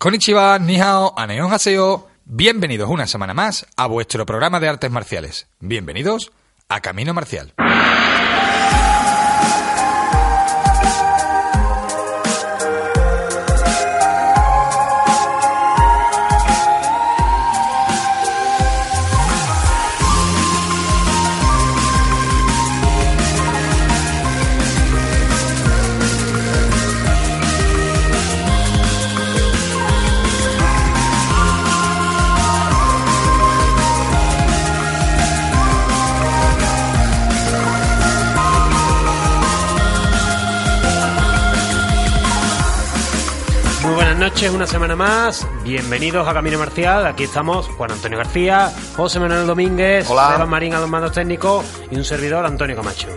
Konnichiwa, nihao, aneon haseo. Bienvenidos una semana más a vuestro programa de artes marciales. Bienvenidos a Camino Marcial. Buenas noches, una semana más. Bienvenidos a Camino Marcial. Aquí estamos Juan Antonio García, José Manuel Domínguez, Eva Marín a los mandos técnicos y un servidor, Antonio Camacho.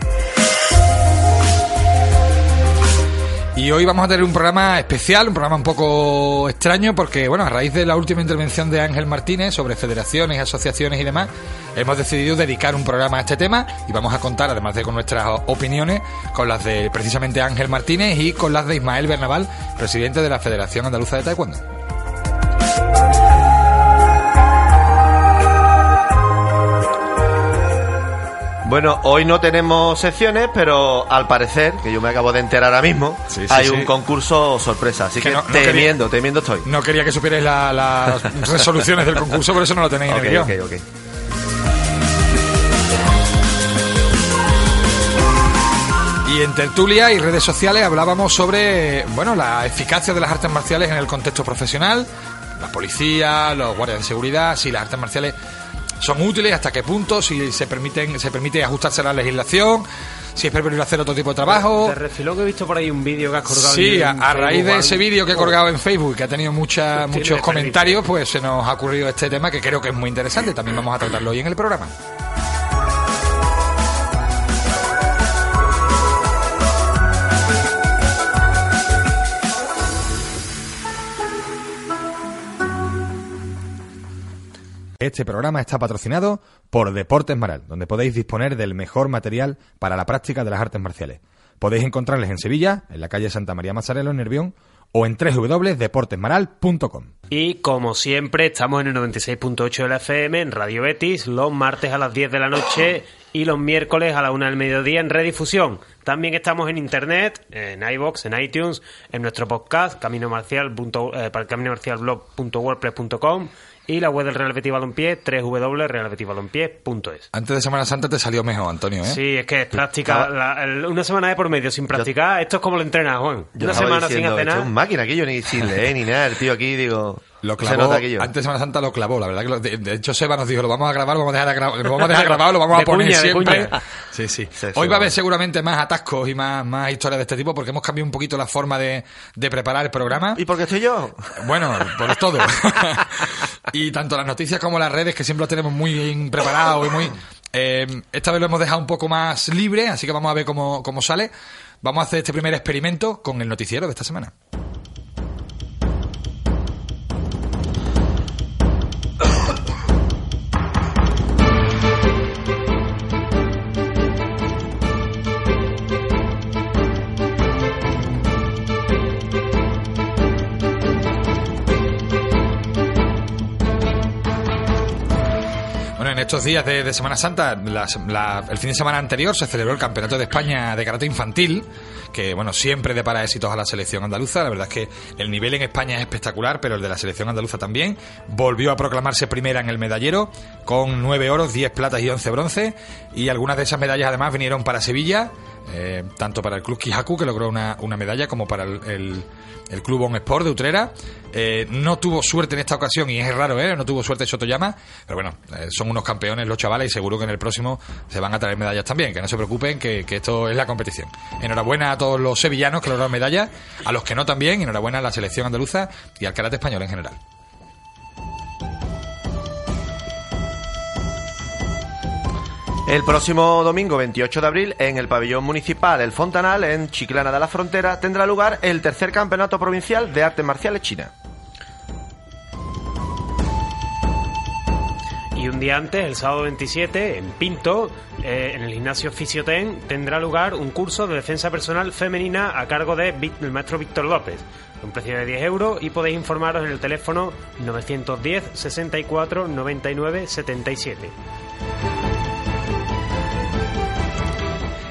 Y hoy vamos a tener un programa especial, un programa un poco extraño porque, bueno, a raíz de la última intervención de Ángel Martínez sobre federaciones, asociaciones y demás, hemos decidido dedicar un programa a este tema y vamos a contar, además de con nuestras opiniones, con las de precisamente Ángel Martínez y con las de Ismael Bernabal, presidente de la Federación Andaluza de Taekwondo. Bueno, hoy no tenemos secciones, pero al parecer, que yo me acabo de enterar ahora mismo, hay un concurso sorpresa, así que no, temiendo estoy. No quería que supierais las resoluciones del concurso, por eso no lo tenéis en el guión. Okay. Y en tertulia y redes sociales hablábamos sobre, bueno, la eficacia de las artes marciales en el contexto profesional, la policía, los guardias de seguridad, si las artes marciales son útiles, hasta qué punto, si se permite ajustarse a la legislación, si es preferible hacer otro tipo de trabajo. Te refiló que he visto por ahí un vídeo que has colgado. Sí, a raíz de ese vídeo que he colgado en Facebook, que ha tenido muchos comentarios, pues se nos ha ocurrido este tema que creo que es muy interesante. También vamos a tratarlo hoy en el programa. Este programa está patrocinado por Deportes Maral, donde podéis disponer del mejor material para la práctica de las artes marciales. Podéis encontrarles en Sevilla, en la calle Santa María Mazzarello, en Nervión, o en www.deportesmaral.com. Y como siempre, estamos en el 96.8 de la FM, en Radio Betis, los martes a las 10 de la noche y los miércoles a la 1 del mediodía en redifusión. También estamos en internet, en iVoox, en iTunes, en nuestro podcast, caminomarcialblog.wordpress.com. Y la web del Real Betis Balompié, www.realbetisbalompié.es. Antes de Semana Santa te salió mejor, Antonio, ¿eh? Sí, es que es práctica. Una semana de por medio sin practicar, esto es como lo entrenas, Juan. Una semana diciendo, sin hacer nada. Es un máquina aquello, ni chile, ni nada. El tío aquí, digo, lo clavó, antes de Semana Santa lo clavó, la verdad que de hecho Seba nos dijo, lo vamos a grabar, lo vamos a dejar grabado, lo vamos a poner siempre. Sí. Hoy va a haber seguramente más atascos y más historias de este tipo porque hemos cambiado un poquito la forma de preparar el programa. ¿Y por qué estoy yo? Bueno, por todo. Y tanto las noticias como las redes que siempre las tenemos muy bien preparadas y muy... esta vez lo hemos dejado un poco más libre, así que vamos a ver cómo sale. Vamos a hacer este primer experimento con el noticiero de esta semana. Estos días de Semana Santa, el fin de semana anterior se celebró el Campeonato de España de Karate Infantil, que bueno, siempre depara éxitos a la selección andaluza. La verdad es que el nivel en España es espectacular, pero el de la selección andaluza también. Volvió a proclamarse primera en el medallero, con 9 oros, 10 platas y 11 bronces, y algunas de esas medallas además vinieron para Sevilla, tanto para el club Kijaku, que logró una medalla, como para el club On Sport de Utrera. No tuvo suerte en esta ocasión, y es raro, no tuvo suerte Sotoyama, pero bueno, son unos campeones los chavales y seguro que en el próximo se van a traer medallas también, que no se preocupen, que esto es la competición. Enhorabuena a todos los sevillanos que lograron medallas, a los que no también, enhorabuena a la selección andaluza y al karate español en general. El próximo domingo 28 de abril, en el pabellón municipal El Fontanal, en Chiclana de la Frontera, tendrá lugar el tercer campeonato provincial de artes marciales china. Y un día antes, el sábado 27, en Pinto, en el gimnasio Fisiotén, tendrá lugar un curso de defensa personal femenina a cargo del maestro Víctor López, a un precio de 10 euros, y podéis informaros en el teléfono 910 64 99 77.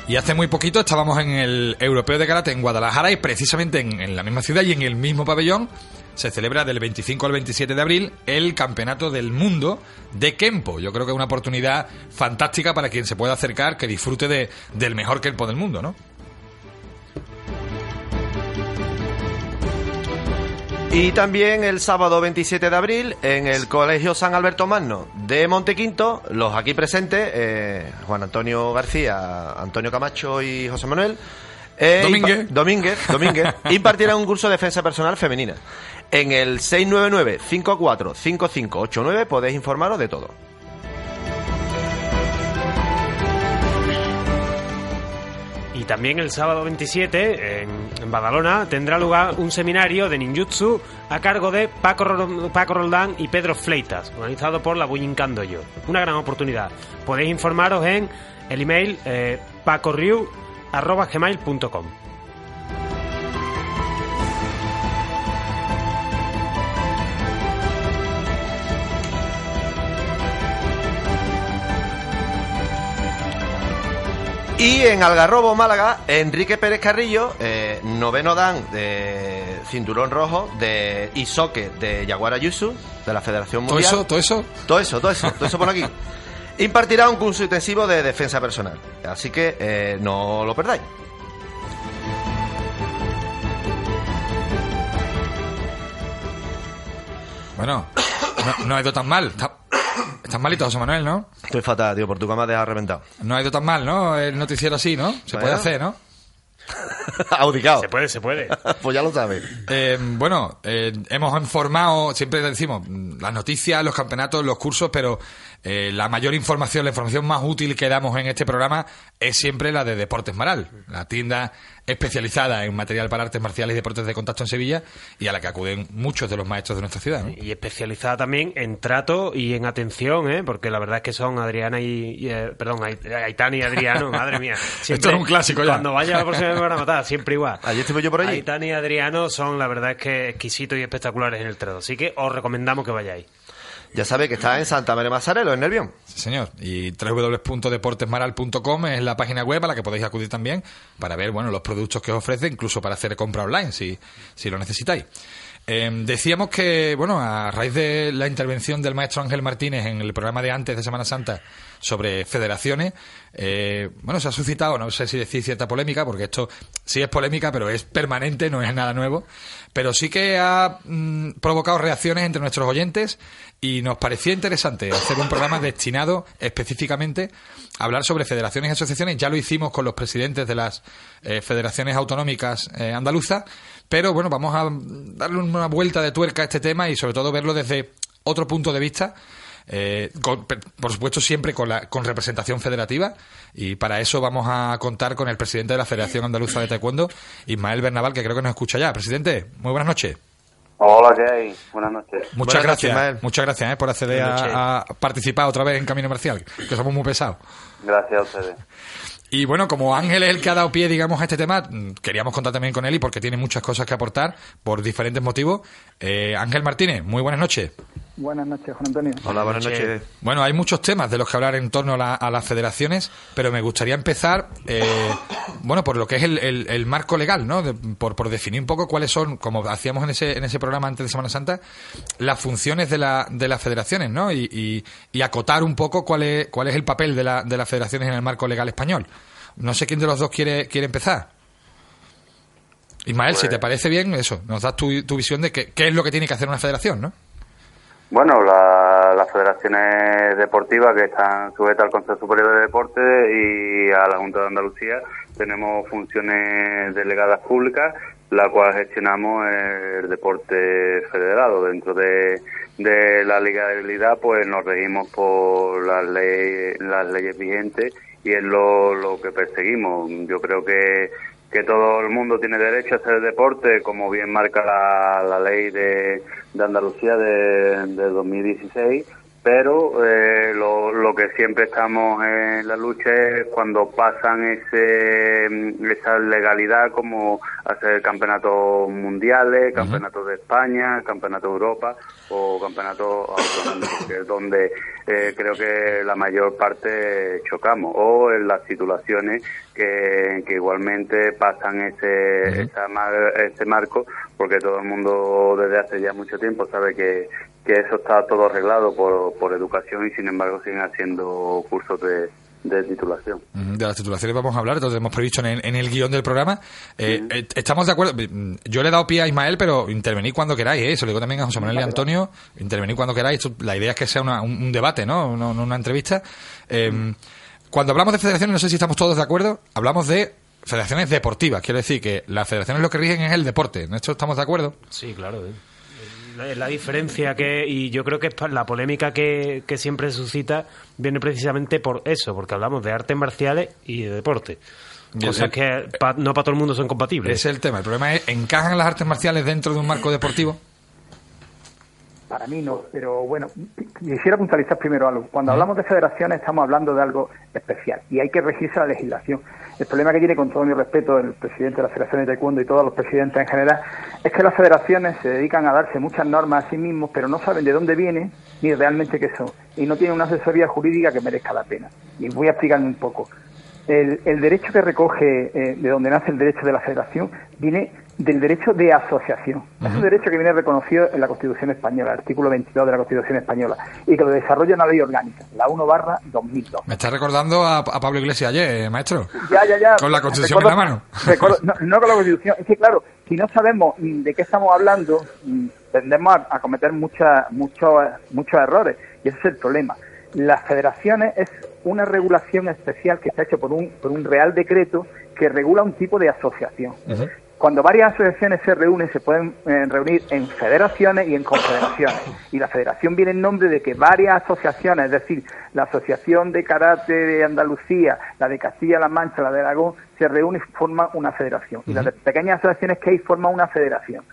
Y hace muy poquito estábamos en el Europeo de Karate en Guadalajara, y precisamente en la misma ciudad y en el mismo pabellón se celebra del 25 al 27 de abril el Campeonato del Mundo de Kenpo. Yo creo que es una oportunidad fantástica para quien se pueda acercar, que disfrute del mejor Kenpo del mundo, ¿no? Y también el sábado 27 de abril en el Colegio San Alberto Magno de Montequinto, los aquí presentes, Juan Antonio García, Antonio Camacho y José Manuel Domínguez impartirán un curso de defensa personal femenina. En el 699-545589 podéis informaros de todo. Y también el sábado 27, en Badalona, tendrá lugar un seminario de ninjutsu a cargo de Paco Roldán y Pedro Fleitas, organizado por la Bullincando Yo. Una gran oportunidad. Podéis informaros en el email pacoryu@gmail.com. Y en Algarrobo, Málaga, Enrique Pérez Carrillo, noveno dan de cinturón rojo de Isoke de Yaguara Yusu, de la Federación Mundial. Todo eso por aquí. Impartirá un curso intensivo de defensa personal. Así que no lo perdáis. Bueno, no ha ido tan mal. Estás malito, José Manuel, ¿no? Estoy fatal, tío, por tu cama te has reventado. No ha ido tan mal, ¿no? El noticiero así, ¿no? Se puede hacer, ¿no? Audicado. Se puede. Pues ya lo sabes. Hemos informado, siempre decimos, las noticias, los campeonatos, los cursos, pero la mayor información, la información más útil que damos en este programa es siempre la de Deportes Maral, la tienda especializada en material para artes marciales y deportes de contacto en Sevilla, y a la que acuden muchos de los maestros de nuestra ciudad, ¿no? Y especializada también en trato y en atención, porque la verdad es que son Aitani y Adriano, madre mía. Siempre, esto es un clásico ya. Cuando vaya la próxima vez me van a matar, siempre igual. Ayer estuve yo por allí. Aitani y Adriano son, la verdad es que, exquisitos y espectaculares en el trato, así que os recomendamos que vayáis. Ya sabéis que está en Santa María Mazzarello, en Nervión. Sí, señor. Y www.deportesmaral.com es la página web a la que podéis acudir también para ver, los productos que os ofrece, incluso para hacer compra online, si lo necesitáis. Decíamos que, a raíz de la intervención del maestro Ángel Martínez en el programa de antes de Semana Santa sobre federaciones, se ha suscitado, no sé si decir cierta polémica, porque esto sí es polémica, pero es permanente, no es nada nuevo, pero sí que ha provocado reacciones entre nuestros oyentes, y nos parecía interesante hacer un programa destinado específicamente a hablar sobre federaciones y asociaciones. Ya lo hicimos con los presidentes de las federaciones autonómicas andaluzas, pero vamos a darle una vuelta de tuerca a este tema y sobre todo verlo desde otro punto de vista. Por supuesto, siempre con representación federativa, y para eso vamos a contar con el presidente de la Federación Andaluza de Taekwondo, Ismael Bernabal, que creo que nos escucha ya. Presidente, muy buenas noches. Hola, ¿qué hay? Buenas noches. Muchas gracias por acceder a participar otra vez en Camino Marcial, que somos muy pesados. Gracias a ustedes. Y como Ángel es el que ha dado pie, digamos, a este tema, queríamos contar también con él, y porque tiene muchas cosas que aportar por diferentes motivos. Ángel Martínez, muy buenas noches. Buenas noches, Juan Antonio. Hola, buenas noches. Bueno, hay muchos temas de los que hablar en torno a las federaciones, pero me gustaría empezar por lo que es el marco legal, ¿no? Por definir un poco cuáles son, como hacíamos en ese programa antes de Semana Santa, las funciones de las federaciones, ¿no? Y acotar un poco cuál es el papel de las federaciones en el marco legal español. No sé quién de los dos quiere empezar. Ismael, pues, si te parece bien, eso, nos das tu visión de qué es lo que tiene que hacer una federación, ¿no? Bueno, las federaciones deportivas que están sujetas al Consejo Superior de Deportes y a la Junta de Andalucía tenemos funciones delegadas públicas, la cual gestionamos el deporte federado. Dentro de la legalidad, pues nos regimos por las leyes vigentes, y es lo que perseguimos. Yo creo que todo el mundo tiene derecho a hacer deporte, como bien marca la ley de Andalucía de 2016, Pero lo que siempre estamos en la lucha es cuando pasan esa legalidad, como hacer campeonatos mundiales, campeonatos de España, campeonatos de Europa o campeonatos autonómicos, que es donde creo que la mayor parte chocamos, o en las titulaciones que igualmente pasan ese marco, porque todo el mundo desde hace ya mucho tiempo sabe que eso está todo arreglado por educación, y sin embargo siguen haciendo cursos de titulación. De las titulaciones vamos a hablar, entonces hemos previsto en el guión del programa. Estamos de acuerdo, yo le he dado pie a Ismael, pero intervenid cuando queráis, eso le digo también a José Manuel y a Antonio, intervenid cuando queráis. La idea es que sea un debate, ¿no? No una entrevista. Cuando hablamos de federaciones, no sé si estamos todos de acuerdo, hablamos de federaciones deportivas, quiero decir que las federaciones lo que rigen es el deporte, ¿en esto estamos de acuerdo? Sí, claro, la diferencia que, y yo creo que la polémica que siempre suscita viene precisamente por eso, porque hablamos de artes marciales y de deporte, cosas que no para todo el mundo son compatibles. Ese es el tema, el problema es, ¿encajan las artes marciales dentro de un marco deportivo? Para mí no, pero bueno, quisiera puntualizar primero algo. Cuando hablamos de federaciones estamos hablando de algo especial y hay que regirse la legislación. El problema que tiene, con todo mi respeto, el presidente de la Federación de Taekwondo y todos los presidentes en general, es que las federaciones se dedican a darse muchas normas a sí mismos, pero no saben de dónde vienen ni realmente qué son, y no tienen una asesoría jurídica que merezca la pena. Y voy a explicarme un poco. El derecho que recoge, de donde nace el derecho de la federación, viene del derecho de asociación. Es un derecho que viene reconocido en la Constitución Española, el artículo 22 de la Constitución Española, y que lo desarrolla una ley orgánica, la 1/2002. Me está recordando a Pablo Iglesias ayer, maestro. Ya. Con la Constitución en la mano. No con la Constitución. Es que, claro, si no sabemos de qué estamos hablando, tendemos a cometer muchos errores, y ese es el problema. Las federaciones es una regulación especial que está hecho por un real decreto que regula un tipo de asociación. Cuando varias asociaciones se reúnen, se pueden reunir en federaciones y en confederaciones. Y la federación viene en nombre de que varias asociaciones, es decir, la Asociación de Karate de Andalucía, la de Castilla-La Mancha, la de Aragón, se reúnen y forman una federación. Y las pequeñas asociaciones que hay forman una federación.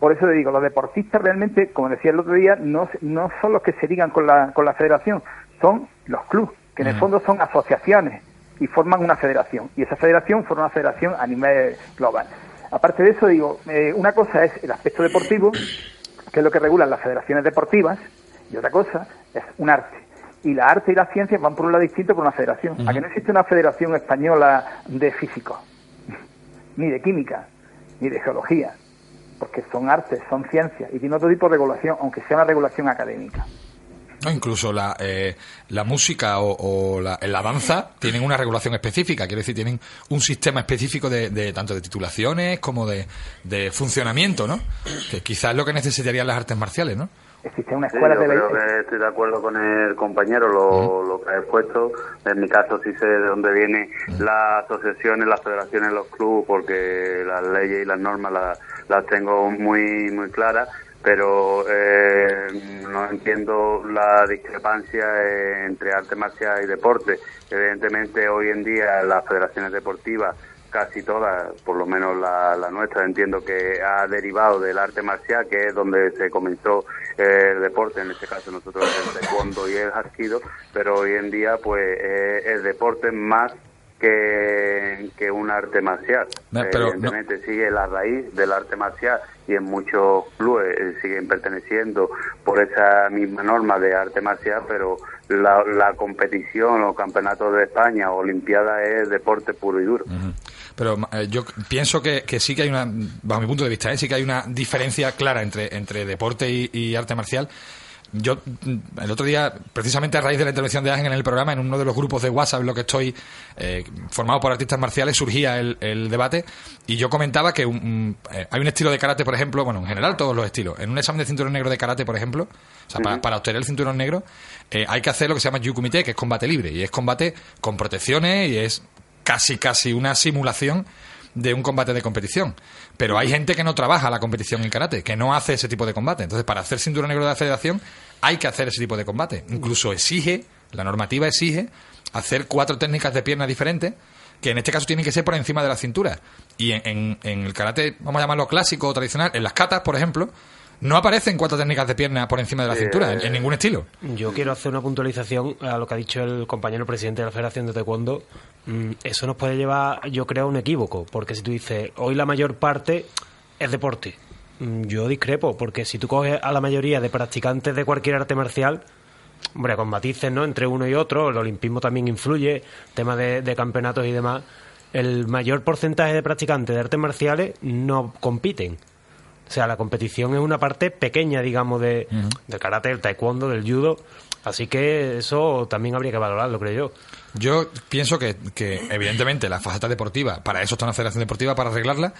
Por eso le digo, los deportistas realmente, como decía el otro día, no son los que se ligan con la federación, son los clubes, que en el fondo son asociaciones y forman una federación. Y esa federación forma una federación a nivel global. Aparte de eso, digo, una cosa es el aspecto deportivo, que es lo que regulan las federaciones deportivas, y otra cosa es un arte. Y la arte y las ciencias van por un lado distinto por una federación. ¿A que no existe una federación española de físicos, ni de química, ni de geología? Porque son artes, son ciencias, y tiene otro tipo de regulación, aunque sea una regulación académica. No, incluso la música o la danza tienen una regulación específica, quiero decir, tienen un sistema específico de tanto de titulaciones como de funcionamiento, ¿no? Que quizás es lo que necesitarían las artes marciales, ¿no? Existe una escuela de baile. Yo creo que estoy de acuerdo con el compañero, lo que ha expuesto. En mi caso sí sé de dónde vienen las asociaciones, las federaciones, los clubes, porque las leyes y las normas las tengo muy, muy claras, pero no entiendo la discrepancia entre arte marcial y deporte. Evidentemente hoy en día las federaciones deportivas, casi todas, por lo menos la nuestra, entiendo que ha derivado del arte marcial, que es donde se comenzó el deporte, en este caso nosotros el taekwondo y el aikido, pero hoy en día pues el deporte más que un arte marcial. Pero evidentemente sigue la raíz del arte marcial, y en muchos clubes siguen perteneciendo por esa misma norma de arte marcial, pero la competición o campeonato de España o olimpiada es deporte puro y duro. Pero yo pienso que sí que hay una, bajo mi punto de vista, sí que hay una diferencia clara entre deporte y arte marcial. Yo el otro día, precisamente a raíz de la intervención de Ángel en el programa, en uno de los grupos de WhatsApp en lo que estoy formado por artistas marciales, surgía el debate, y yo comentaba que hay un estilo de karate, por ejemplo, bueno, en general todos los estilos, en un examen de cinturón negro de karate, por ejemplo, o sea, para obtener el cinturón negro hay que hacer lo que se llama Yukumite, que es combate libre, y es combate con protecciones, y es casi una simulación de un combate de competición. Pero hay gente que no trabaja la competición en karate, que no hace ese tipo de combate. Entonces, para hacer cinturón negro de la federación hay que hacer ese tipo de combate. Incluso la normativa exige hacer 4 técnicas de pierna diferentes, que en este caso tienen que ser por encima de la cintura. Y en el karate, vamos a llamarlo clásico o tradicional, en las katas, por ejemplo, no aparecen cuatro técnicas de pierna por encima de la cintura, en ningún estilo. Yo quiero hacer una puntualización a lo que ha dicho el compañero presidente de la Federación de Taekwondo. Eso nos puede llevar, yo creo, a un equívoco, porque si tú dices, hoy la mayor parte es deporte, yo discrepo, porque si tú coges a la mayoría de practicantes de cualquier arte marcial, hombre, con matices, ¿no?, entre uno y otro, el olimpismo también influye, temas de campeonatos y demás, el mayor porcentaje de practicantes de artes marciales no compiten. O sea, la competición es una parte pequeña, digamos, de, uh-huh, del karate, del taekwondo, del judo. Así que eso también habría que valorarlo, creo yo. Yo pienso que evidentemente, la faceta deportiva, para eso está una federación deportiva, para arreglarla.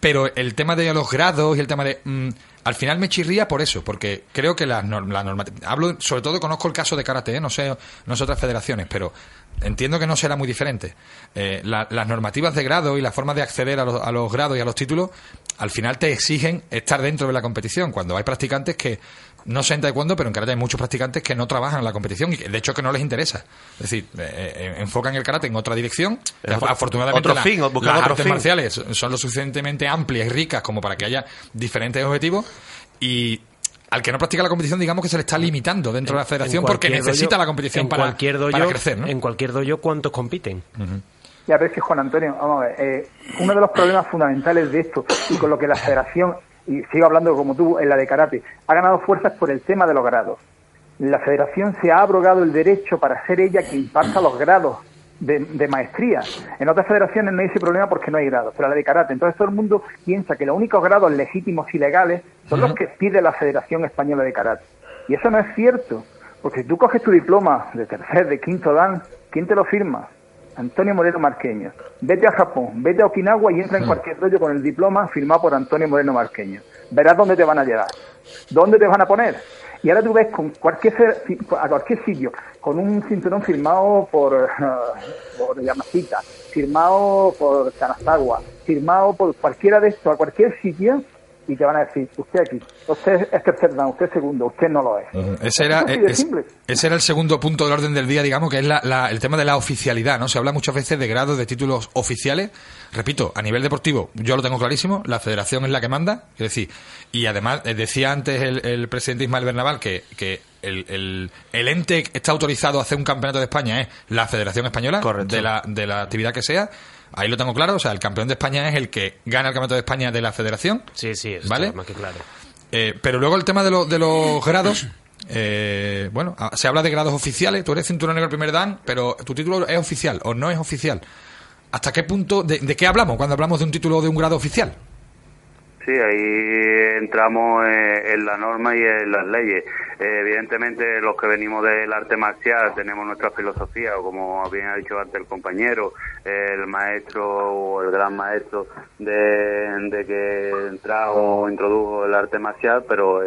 Pero el tema de los grados y el tema de... al final me chirría por eso, porque creo que la normativa... Hablo, sobre todo conozco el caso de karate, no sé otras federaciones, pero entiendo que no será muy diferente. Las normativas de grado y la forma de acceder a los grados y a los títulos, al final te exigen estar dentro de la competición, cuando hay practicantes que... No sé en taekwondo, pero en karate hay muchos practicantes que no trabajan en la competición y de hecho que no les interesa. Es decir, enfocan el karate en otra dirección. Afortunadamente las artes marciales son lo suficientemente amplias y ricas como para que haya diferentes objetivos, y al que no practica la competición, digamos que se le está limitando dentro de la federación porque necesita la competición para crecer, ¿no? En cualquier dojo, ¿cuántos compiten? Uh-huh. Ya, pero es que, Juan Antonio, vamos a ver, uno de los problemas fundamentales de esto y con lo que la federación... y sigo hablando como tú en la de karate, ha ganado fuerzas por el tema de los grados. La federación se ha abrogado el derecho para ser ella quien imparta los grados de maestría. En otras federaciones no hay ese problema porque no hay grados, pero la de karate, entonces todo el mundo piensa que los únicos grados legítimos y legales son los que pide la Federación Española de Karate. Y eso no es cierto, porque si tú coges tu diploma de tercer, de quinto dan, ¿quién te lo firma? Antonio Moreno Marqueño. Vete a Japón, vete a Okinawa y entra en cualquier rollo con el diploma firmado por Antonio Moreno Marqueño. Verás dónde te van a llevar, dónde te van a poner. Y ahora tú ves a cualquier sitio con un cinturón firmado por Yamashita, firmado por Kanazawa, firmado por cualquiera de estos, a cualquier sitio, y te van a decir, usted aquí, usted es tercer dan, usted es segundo, usted no lo es. Ese era el segundo punto del orden del día, digamos, que es el tema de la oficialidad, ¿no? Se habla muchas veces de grados, de títulos oficiales. Repito, a nivel deportivo, yo lo tengo clarísimo, la federación es la que manda, es decir, y además decía antes el presidente Ismael Bernabal que el ente que está autorizado a hacer un campeonato de España es la Federación Española. Correcto. de la actividad que sea. Ahí lo tengo claro, o sea, el campeón de España es el que gana el campeonato de España de la federación. Sí, sí, eso, ¿vale?, está más que claro. Pero luego el tema de los grados, bueno, se habla de grados oficiales, tú eres cinturón negro primer dan, pero tu título es oficial o no es oficial. ¿Hasta qué punto, de qué hablamos cuando hablamos de un título o de un grado oficial? Sí, ahí entramos en la norma y en las leyes. Evidentemente, los que venimos del arte marcial tenemos nuestra filosofía, o como bien ha dicho antes el compañero, el maestro o el gran maestro de que trajo o introdujo el arte marcial, pero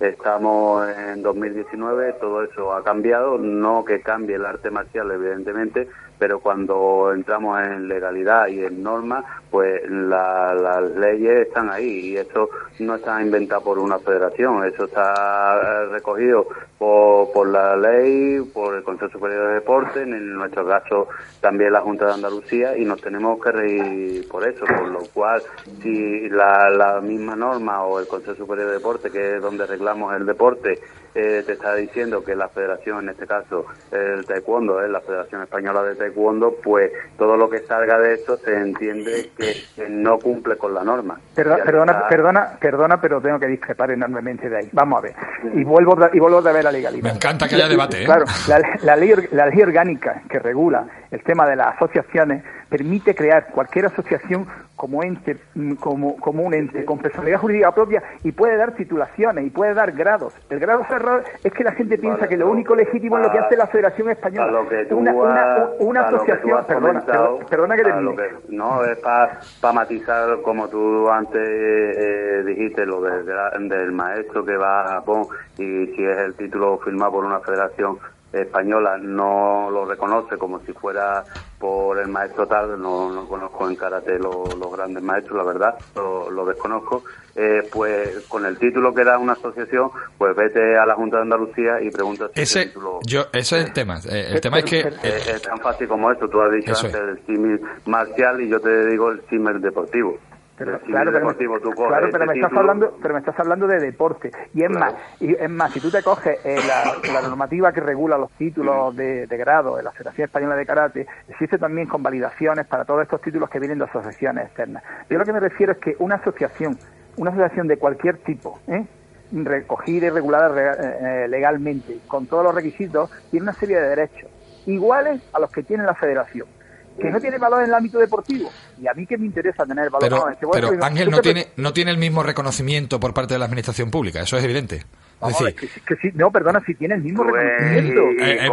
estamos en 2019, todo eso ha cambiado, no que cambie el arte marcial, evidentemente, pero cuando entramos en legalidad y en normas, pues las leyes están ahí, y eso no está inventado por una federación, eso está recogido por la ley, por el Consejo Superior de Deportes, en nuestro caso también la Junta de Andalucía, y nos tenemos que regir por eso, por lo cual si la misma norma o el Consejo Superior de Deportes, que es donde reglamos el deporte, te está diciendo que la federación, en este caso el taekwondo, la Federación Española de Taekwondo, pues todo lo que salga de esto se entiende que no cumple con la norma. Perdona, pero tengo que discrepar enormemente de ahí. Vamos a ver, y vuelvo a ver la legalidad. Me encanta que haya debate, ¿eh? Claro, la ley orgánica que regula el tema de las asociaciones permite crear cualquier asociación como un ente con personalidad jurídica propia, y puede dar titulaciones y puede dar grados. El grado cerrado es que la gente piensa que lo único legítimo es lo que hace la Federación Española. Una asociación, perdona que termine. No, es para matizar, como tú antes dijiste, lo del maestro que va a Japón, y si es el título firmado por una federación española, no lo reconoce como si fuera por el maestro tal, no conozco en karate los grandes maestros, la verdad, lo desconozco, pues con el título que da una asociación, pues vete a la Junta de Andalucía y pregunta si ese título... Ese es el tema, es tan fácil como esto, tú has dicho antes el símil marcial y yo te digo el símil deportivo. Pero me estás hablando de deporte. Y es más, si tú te coges la normativa que regula los títulos de grado de la Federación Española de Karate, existe también convalidaciones para todos estos títulos que vienen de asociaciones externas. Yo lo que me refiero es que una asociación de cualquier tipo, recogida y regulada legalmente, con todos los requisitos, tiene una serie de derechos iguales a los que tiene la federación, que no tiene valor en el ámbito deportivo, y a mí que me interesa tener valor. Pero Ángel, no tiene el mismo reconocimiento por parte de la administración pública, eso es evidente. Si tiene el mismo reconocimiento.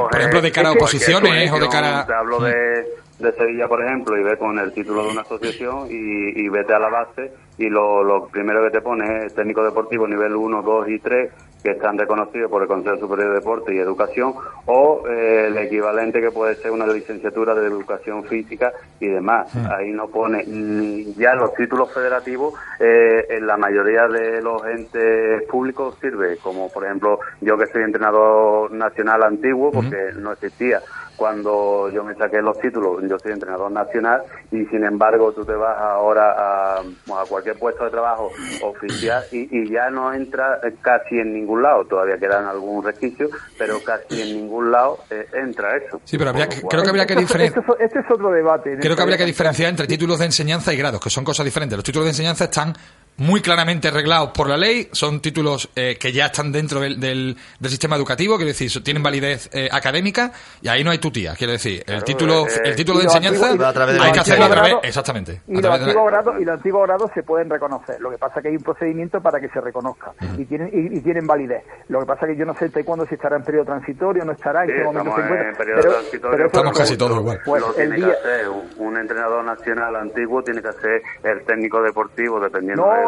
Por ejemplo, de cara a oposiciones o de cara... Te hablo de Sevilla, por ejemplo, y ve con el título de una asociación y vete a la base y lo primero que te pone es técnico deportivo nivel 1, 2 y 3, que están reconocidos por el Consejo Superior de Deportes y Educación, o el equivalente que puede ser una licenciatura de Educación Física y demás. Ahí no pone ya los títulos federativos. En la mayoría de los entes públicos sirve, como por ejemplo yo, que soy entrenador nacional antiguo, porque no existía cuando yo me saqué los títulos. Yo soy entrenador nacional y sin embargo tú te vas ahora a cualquier puesto de trabajo oficial y ya no entra casi en ningún lado. Todavía quedan algún resquicio, pero casi en ningún lado entra eso. Sí, pero este es otro debate. Creo que habría que diferenciar entre títulos de enseñanza y grados, que son cosas diferentes. Los títulos de enseñanza están muy claramente reglados por la ley, son títulos que ya están dentro del sistema educativo, quiero decir, tienen validez académica, y ahí no hay tutía, quiero decir, el título de enseñanza hay que hacerlo a través, exactamente. Y los antiguos grados se pueden reconocer, lo que pasa que hay un procedimiento para que se reconozca, y tienen validez. Lo que pasa que yo no sé cuándo, si estará en periodo transitorio, no estará, en qué momento se encuentra. Pero estamos casi todos igual. Un entrenador nacional antiguo tiene que hacer el técnico deportivo, dependiendo de...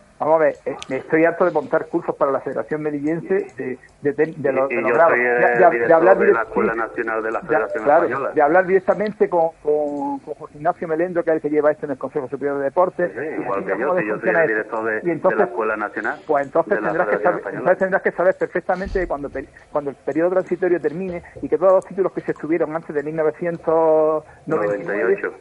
Vamos a ver, estoy harto de montar cursos para la Federación Melillense de los grados. De hablar de la Escuela Nacional de la Federación Española. De hablar directamente con José Ignacio Melendo, que es el que lleva esto en el Consejo Superior de Deportes. Sí, igual que yo soy el director de la Escuela Nacional. Pues entonces tendrás que saber perfectamente cuando el periodo transitorio termine y que todos los títulos que se estuvieron antes de 1998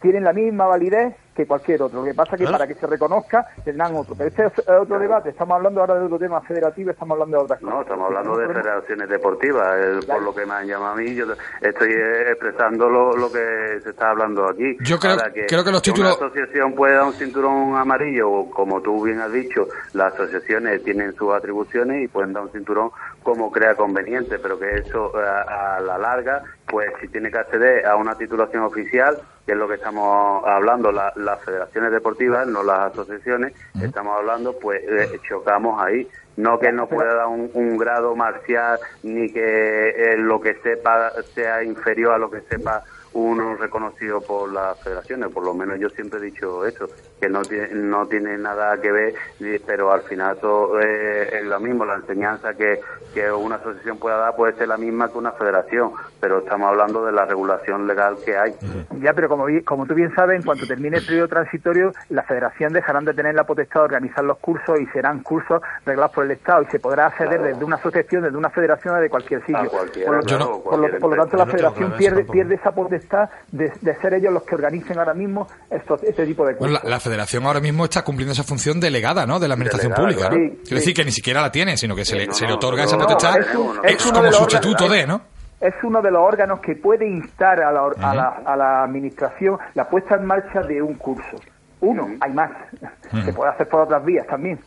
tienen la misma validez que cualquier otro. Lo que pasa es que para que se reconozca tendrán otro. Pero este es otro debate. Estamos hablando ahora de otro tema federativo, estamos hablando de otras cosas. No, estamos hablando de federaciones deportivas, por lo que me han llamado a mí. Yo estoy expresando lo que se está hablando aquí. Yo creo que los títulos... Una asociación puede dar un cinturón amarillo, como tú bien has dicho, las asociaciones tienen sus atribuciones y pueden dar un cinturón como crea conveniente, pero que eso a la larga, pues si tiene que acceder a una titulación oficial, que es lo que estamos hablando, las federaciones deportivas, no las asociaciones, estamos hablando, pues chocamos ahí. No que no pueda dar un grado marcial, ni que lo que sepa sea inferior a lo que sepa uno reconocido por las federaciones. Por lo menos yo siempre he dicho eso, que no tiene nada que ver, pero al final eso es lo mismo. La enseñanza que una asociación pueda dar puede ser la misma que una federación, pero estamos hablando de la regulación legal que hay. Ya, pero como tú bien sabes, en cuanto termine el periodo transitorio, la federación dejarán de tener la potestad de organizar los cursos y serán cursos reglados por el Estado, y se podrá acceder desde una asociación, desde una federación o de cualquier sitio. Por lo tanto, la federación pierde esa potestad de ser ellos los que organicen ahora mismo este tipo de cosas. Bueno, la federación ahora mismo está cumpliendo esa función delegada, ¿no?, de la administración pública, ¿no? Quiere decir que ni siquiera la tiene, sino que se le otorga esa potestad como sustituto de, ¿no? Es uno de los órganos que puede instar a la administración la puesta en marcha de un curso. Hay más. Se puede hacer por otras vías también.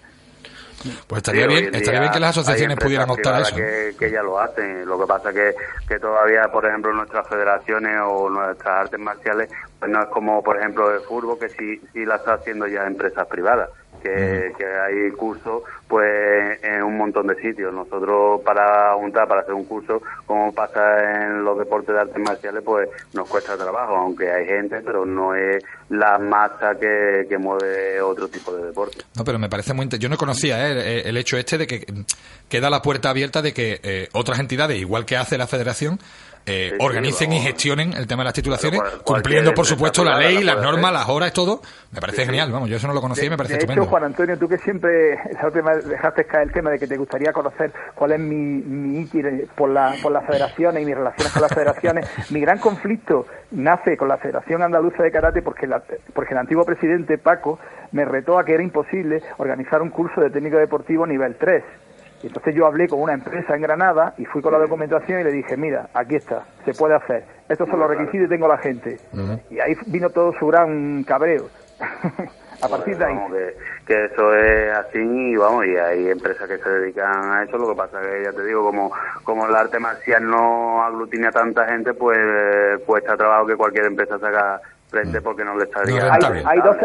Pues estaría bien que las asociaciones pudieran optar a eso. Que ya lo hacen. Lo que pasa que todavía, por ejemplo, nuestras federaciones o nuestras artes marciales, pues no es como, por ejemplo, el fútbol, que sí la está haciendo ya empresas privadas, que hay cursos pues en un montón de sitios. Nosotros para hacer un curso, como pasa en los deportes de artes marciales, pues nos cuesta trabajo, aunque hay gente, pero no es la masa que mueve otro tipo de deporte. No, pero me parece muy interesante. Yo no conocía el hecho de que queda la puerta abierta de que otras entidades, igual que hace la federación, organicen y gestionen el tema de las titulaciones, cumpliendo, por supuesto, la ley, las normas, las horas, todo. Me parece genial, vamos, yo eso no lo conocía y me parece estupendo. De hecho, Juan Antonio, tú que siempre la última dejaste caer el tema de que te gustaría conocer cuál es mi iti por las federaciones y mis relaciones con las federaciones, mi gran conflicto nace con la Federación Andaluza de Karate porque el antiguo presidente, Paco, me retó a que era imposible organizar un curso de técnico deportivo nivel 3. Entonces yo hablé con una empresa en Granada y fui con la documentación y le dije, mira, aquí está, se puede hacer, estos son los requisitos y tengo la gente. Y ahí vino todo su gran cabreo. A partir de ahí. Vamos, que eso es así y vamos, y hay empresas que se dedican a eso, lo que pasa que ya te digo, como el arte marcial no aglutina a tanta gente, pues cuesta trabajo que cualquier empresa saca frente porque no le está bien.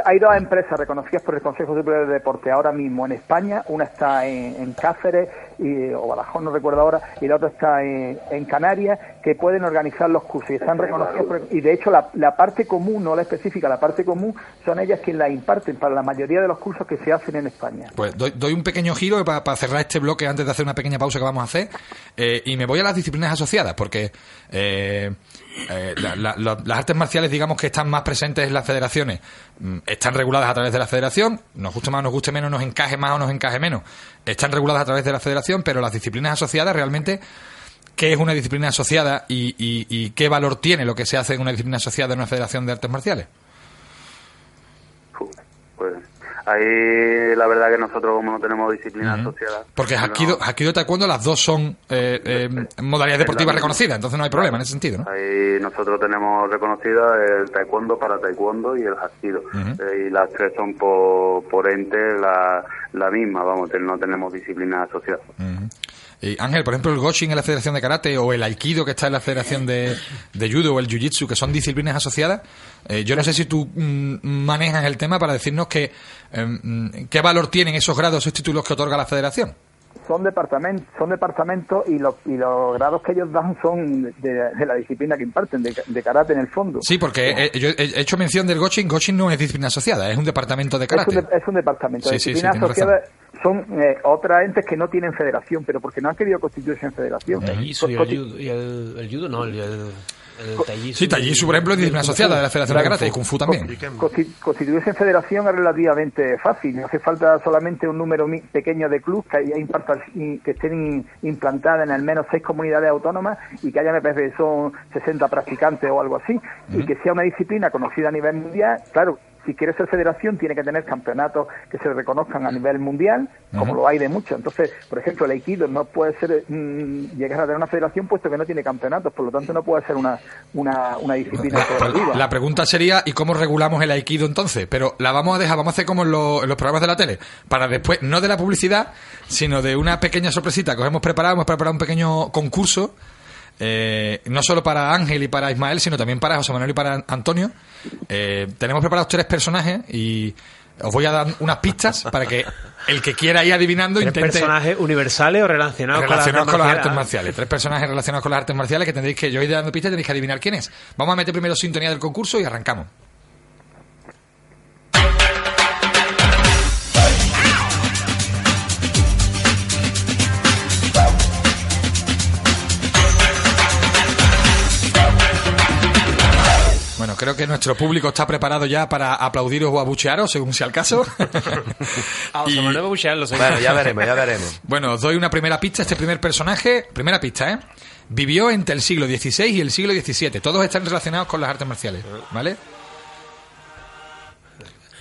Hay dos empresas reconocidas por el Consejo Superior de Deportes ahora mismo en España, una está en Cáceres o Badajoz, no recuerdo ahora, y la otra está en Canarias, que pueden organizar los cursos y están reconocidos y de hecho la parte común, no la específica, la parte común son ellas quienes la imparten para la mayoría de los cursos que se hacen en España. Pues doy un pequeño giro para cerrar este bloque antes de hacer una pequeña pausa que vamos a hacer y me voy a las disciplinas asociadas porque las artes marciales, digamos que están más presentes en las federaciones, están reguladas a través de la federación, nos guste más, nos guste menos, nos encaje más o nos encaje menos, están reguladas a través de la federación, pero las disciplinas asociadas realmente, ¿qué es una disciplina asociada y qué valor tiene lo que se hace en una disciplina asociada en una federación de artes marciales? Pues ahí la verdad que nosotros como no tenemos disciplinas asociadas... Porque Aikido y Taekwondo las dos son modalidades deportivas reconocidas, entonces no hay problema en ese sentido, ¿no? Ahí nosotros tenemos reconocida el Taekwondo para Taekwondo y el Aikido. Y las tres son por ente la misma, vamos, no tenemos disciplinas asociadas. Y Ángel, por ejemplo, el Goshin en la Federación de Karate o el Aikido que está en la Federación de Judo o el Jiu-Jitsu, que son disciplinas asociadas, yo no sé si tú manejas el tema para decirnos que qué valor tienen esos grados, esos títulos que otorga la Federación. Son departamentos y los grados que ellos dan son de la disciplina que imparten, de karate en el fondo. Sí, porque yo he hecho mención del Goshin. Goshin no es disciplina asociada, es un departamento de karate. Es un departamento. Sí, de disciplina asociada son otras entes que no tienen federación, pero porque no han querido constituirse en federación. El Taijitsu, por ejemplo, es disciplina asociada de la Federación de Karate y Kung Fu también. Constituirse en federación es relativamente fácil. No hace falta solamente un número pequeño de clubes que estén implantadas en al menos 6 comunidades autónomas y que haya, me parece, son 60 practicantes o algo así, y que sea una disciplina conocida a nivel mundial. Claro, si quieres ser federación, tiene que tener campeonatos que se reconozcan a nivel mundial, como lo hay de muchos. Entonces, por ejemplo, el Aikido no puede ser llegar a tener una federación puesto que no tiene campeonatos, por lo tanto no puede ser una disciplina federativa. La pregunta sería, ¿y cómo regulamos el Aikido entonces? Pero la vamos a dejar, vamos a hacer como en los programas de la tele, para después, no de la publicidad, sino de una pequeña sorpresita que hemos preparado un pequeño concurso. No solo para Ángel y para Ismael, sino también para José Manuel y para Antonio. Tenemos preparados 3 personajes y os voy a dar unas pistas para que el que quiera ir adivinando intente... ¿Tres personajes universales o relacionados con las artes marciales? 3 personajes relacionados con las artes marciales que tendréis que... Yo ir dando pistas y tenéis que adivinar quién es. Vamos a meter primero sintonía del concurso y arrancamos. Bueno, creo que nuestro público está preparado ya para aplaudiros o abuchearos, según sea el caso. Bueno, ya veremos. Bueno, os doy una primera pista. Este primer personaje, primera pista, vivió entre el siglo XVI y el siglo XVII. Todos están relacionados con las artes marciales, ¿vale?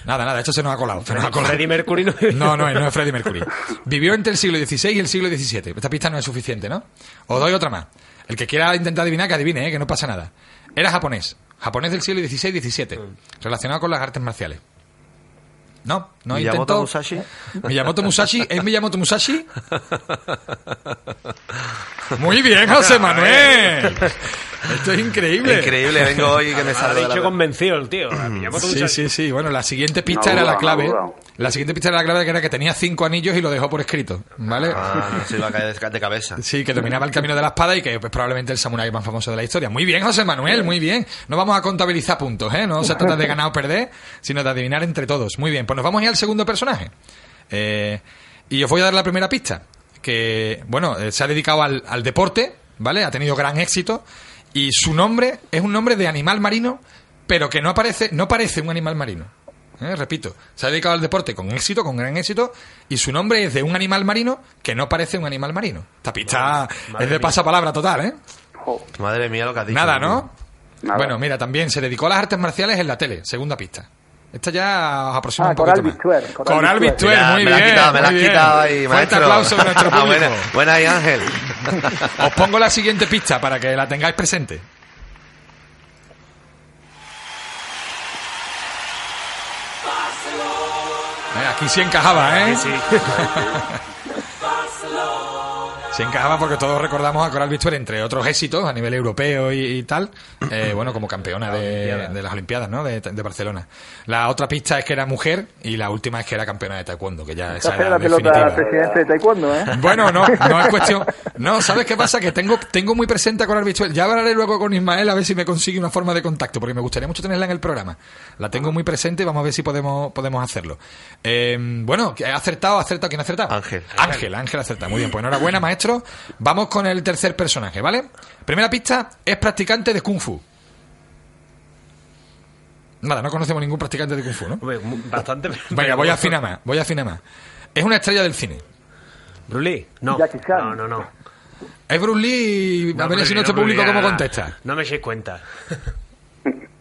Nada, esto se nos ha colado. ¿Freddie Mercury no? No es Freddie Mercury. Vivió entre el siglo XVI y el siglo XVII. Esta pista no es suficiente, ¿no? Os doy otra más. El que quiera intentar adivinar, que adivine, que no pasa nada. Era japonés. Japonés del siglo XVI-XVII, relacionado con las artes marciales. No intentó... ¿Miyamoto Musashi? ¿Es Miyamoto Musashi? ¡Muy bien, José Manuel! Esto es increíble. Increíble, vengo hoy que me salga. Lo ha dicho convencido el tío. Sí. Bueno, la siguiente pista era la clave. La siguiente pista era la clave, que era que tenía 5 anillos y lo dejó por escrito, ¿vale? Se iba a caer de cabeza. Sí, que dominaba el camino de la espada y que es probablemente el samurái más famoso de la historia. Muy bien, José Manuel, muy bien. No vamos a contabilizar puntos, ¿eh? No se trata de ganar o perder, sino de adivinar entre todos. Muy bien, pues nos vamos a ir al segundo personaje. Y os voy a dar la primera pista. Que, bueno, se ha dedicado al deporte, ¿vale? Ha tenido gran éxito. Y su nombre es un nombre de animal marino, pero que no parece un animal marino. Repito, se ha dedicado al deporte con éxito, con gran éxito, y su nombre es de un animal marino que no parece un animal marino. Esta pista es de pasapalabra total, ¿eh? Oh. Madre mía lo que ha dicho. Nada, ¿no? Nada. Bueno, mira, también se dedicó a las artes marciales en la tele, segunda pista. Esta ya os aproxima un poquito más. Coral Bistuer, muy bien. Me la has quitado ahí, maestro. Fuerte aplauso de nuestro público. Buena ahí, Ángel. Os pongo la siguiente pista para que la tengáis presente. Aquí sí encajaba, ¿eh? Sí. Se encajaba porque todos recordamos a Coral Bistuer, entre otros éxitos a nivel europeo y tal, bueno, como campeona de las Olimpiadas, ¿no? De Barcelona. La otra pista es que era mujer y la última es que era campeona de Taekwondo, que ya esa era la definitiva. Presidente de Taekwondo, ¿eh? Bueno, no es cuestión. No, ¿sabes qué pasa? Que tengo muy presente a Coral Bistuer. Ya hablaré luego con Ismael a ver si me consigue una forma de contacto, porque me gustaría mucho tenerla en el programa. La tengo muy presente y vamos a ver si podemos hacerlo. Bueno, ¿acertado? ¿Quién ha acertado? Ángel acerta. Muy bien, pues enhorabuena, maestro. Vamos con el tercer personaje, ¿vale? Primera pista, es practicante de Kung Fu. Nada, no conocemos ningún practicante de Kung Fu, ¿no? Bastante. Venga, voy a afinar más. Es una estrella del cine. ¿Bruce Lee? No. No. Es Bruce Lee. A ver si nuestro público cómo contesta. No me echéis cuenta.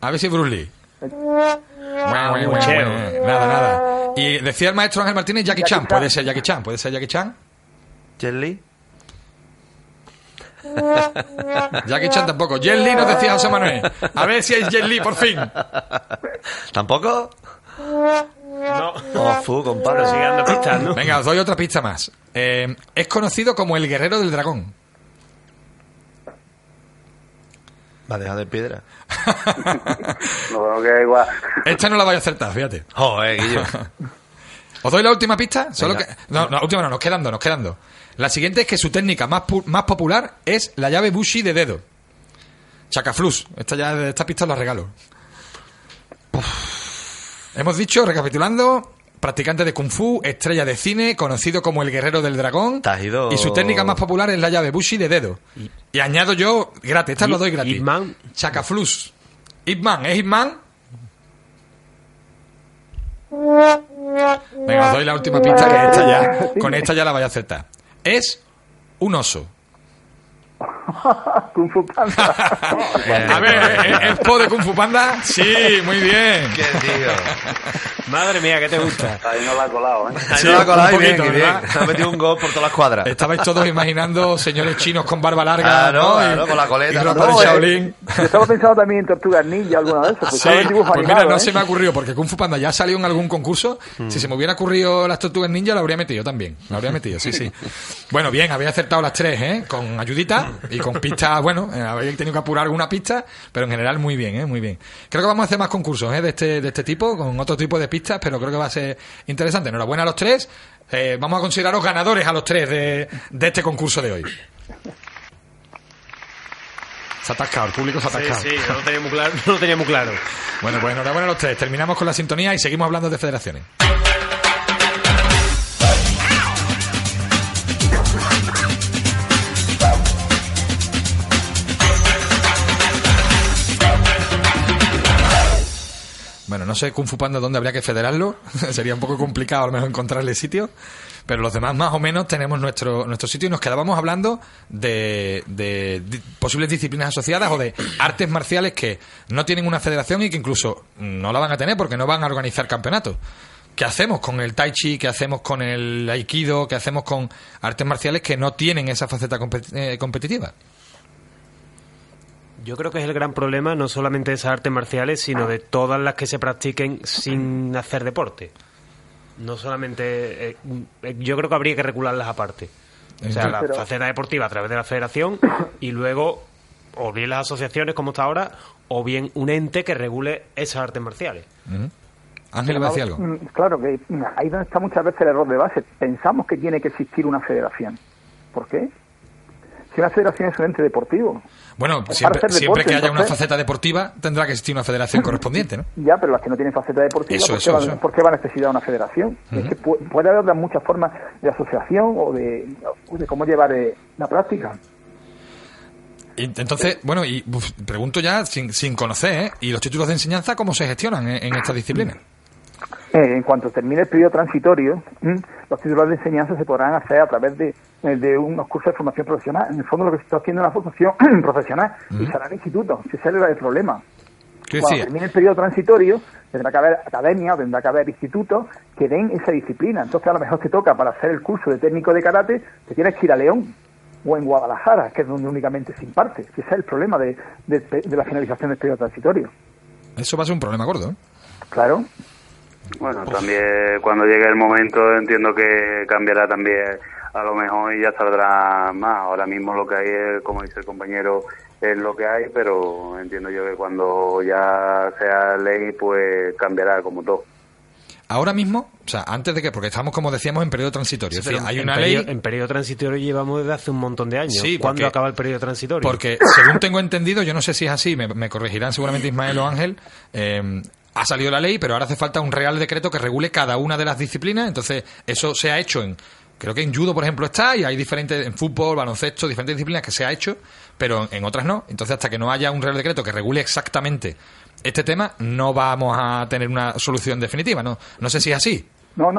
A ver si es Bruce Lee. Nada. Y decía el maestro Ángel Martínez, Jackie Chan. ¿Puede ser Jackie Chan? ¿Jet Li? Jackie Chan tampoco. Jet Li nos decía José Manuel. A ver si es Jet Li, por fin. ¿Tampoco? No. Fu, compadre, sigue dando pistas, ¿no? Venga, os doy otra pista más. Es conocido como el guerrero del dragón. Bandeja de piedra. No, que igual. Esta no la vais a acertar, fíjate. Joder, Guillo. ¿Os doy la última pista? Solo que... No, la última no, nos quedan dos. La siguiente es que su técnica más popular es la llave Bushi de dedo. Chacaflus. Esta pista la regalo. Uf. Hemos dicho, recapitulando, practicante de Kung Fu, estrella de cine, conocido como el guerrero del dragón. Y su técnica más popular es la llave Bushi de dedo. Y añado yo, gratis, esta lo doy gratis. Ip Man. Chacaflus. ¿Es Ip Man? Venga, os doy la última pista, que con esta ya la vais a acertar. Es un oso. Kung Fu Panda. A ver, ¿es po de Kung Fu Panda? Sí, muy bien. Qué tío. Madre mía, ¿qué te gusta? Ahí no la ha colado, ¿eh? Sí, no la ha colado un poquito, bien. Se ha metido un gol por todas las cuadras. Estabais todos imaginando señores chinos con barba larga, ¿no? Con la coleta. Y ropa de Shaolin. Yo estaba pensando también en Tortugas Ninja alguna vez. Sí, pues mira, no se me ha ocurrido, porque Kung Fu Panda ya salió en algún concurso. Si se me hubiera ocurrido las Tortugas Ninja, la habría metido también. La habría metido, sí. Bueno, bien, habéis acertado las tres, ¿eh? Con ayudita. Y con pistas, bueno, habéis tenido que apurar alguna pista, pero en general muy bien, muy bien. Creo que vamos a hacer más concursos de este tipo, con otro tipo de pistas, pero creo que va a ser interesante. Enhorabuena a los tres. Vamos a consideraros ganadores a los tres de este concurso de hoy. Se ha atascado, el público se ha atascado. Sí, no lo tenía muy claro. Bueno, pues enhorabuena a los tres. Terminamos con la sintonía y seguimos hablando de federaciones. Bueno, no sé Kung Fu Panda dónde habría que federarlo. Sería un poco complicado a lo mejor encontrarle sitio. Pero los demás más o menos tenemos nuestro sitio. Y nos quedábamos hablando de posibles disciplinas asociadas o de artes marciales que no tienen una federación y que incluso no la van a tener porque no van a organizar campeonatos. ¿Qué hacemos con el Tai Chi? ¿Qué hacemos con el Aikido? ¿Qué hacemos con artes marciales que no tienen esa faceta competitiva? Yo creo que es el gran problema, no solamente de esas artes marciales, sino de todas las que se practiquen sin hacer deporte. No solamente... yo creo que habría que regularlas aparte. O sea, la faceta deportiva a través de la federación y luego o bien las asociaciones, como está ahora, o bien un ente que regule esas artes marciales. Uh-huh. Ángel, ¿va a decir algo? Claro, que ahí donde está muchas veces el error de base. Pensamos que tiene que existir una federación. ¿Por qué? Si una federación es un ente deportivo... Bueno, siempre que haya una faceta deportiva tendrá que existir una federación correspondiente, ¿no? Ya, pero las que no tienen faceta deportiva, ¿por qué va a necesitar una federación? Uh-huh. Es que puede haber muchas formas de asociación o de cómo llevar la práctica. Entonces, bueno, y pregunto ya sin conocer, ¿eh? ¿Y los títulos de enseñanza cómo se gestionan en esta disciplina? En cuanto termine el periodo transitorio, los títulos de enseñanza se podrán hacer a través de unos cursos de formación profesional. En el fondo lo que se está haciendo es una formación profesional y será en instituto, si sale el problema. Cuando termine el periodo transitorio, tendrá que haber academia o tendrá que haber institutos que den esa disciplina. Entonces, a lo mejor te toca para hacer el curso de técnico de karate, te tienes que ir a León o en Guadalajara, que es donde únicamente se imparte. Ese es el problema de la finalización del periodo transitorio. Eso va a ser un problema gordo, ¿eh? Claro. Bueno, también cuando llegue el momento entiendo que cambiará también, a lo mejor, y ya saldrá más. Ahora mismo lo que hay es, como dice el compañero, es lo que hay, pero entiendo yo que cuando ya sea ley, pues cambiará como todo. Ahora mismo, o sea, antes de que, porque estamos, como decíamos, en periodo transitorio. Sí, o sea, hay una ley. En periodo transitorio llevamos desde hace un montón de años. Sí, ¿cuándo acaba el periodo transitorio? Porque, según tengo entendido, yo no sé si es así, me corregirán seguramente Ismael o Ángel, ha salido la ley, pero ahora hace falta un real decreto que regule cada una de las disciplinas. Entonces, eso se ha hecho en, creo que en judo, por ejemplo, está, y hay diferentes, en fútbol, baloncesto, diferentes disciplinas que se ha hecho, pero en otras no. Entonces, hasta que no haya un real decreto que regule exactamente este tema, no vamos a tener una solución definitiva. No sé si es así. No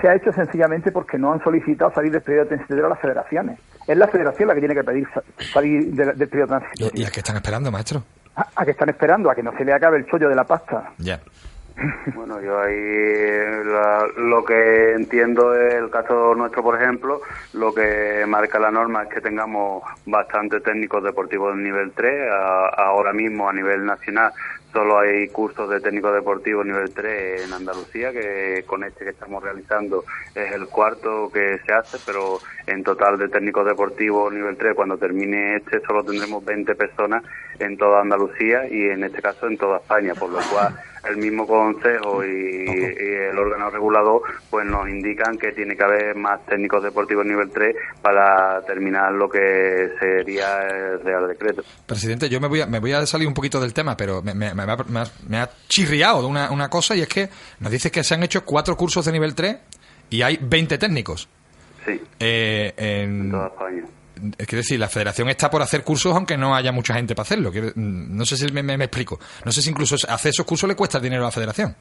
se ha hecho sencillamente porque no han solicitado salir del periodo transitorio a las federaciones. Es la federación la que tiene que pedir salir del periodo transitorio. ¿Y a qué están esperando, maestro? ¿A qué están esperando? A que no se le acabe el chollo de la pasta. Ya. Bueno, yo ahí lo que entiendo es el caso nuestro, por ejemplo, lo que marca la norma es que tengamos bastantes técnicos deportivos del nivel 3. Ahora mismo, a nivel nacional, solo hay cursos de técnico deportivo nivel 3 en Andalucía, que con este que estamos realizando es el cuarto que se hace, pero en total de técnicos deportivos nivel 3, cuando termine este, solo tendremos 20 personas en toda Andalucía y en este caso en toda España, por lo cual el mismo consejo y el órgano regulador pues nos indican que tiene que haber más técnicos deportivos nivel 3 para terminar lo que sería el Real Decreto. Presidente, yo me voy a salir un poquito del tema, pero me ha chirriado de una cosa, y es que nos dices que se han hecho 4 cursos de nivel 3 y hay 20 técnicos. Sí. En toda España. Es decir, la federación está por hacer cursos aunque no haya mucha gente para hacerlo. No sé si me explico. No sé si incluso hacer esos cursos le cuesta dinero a la federación.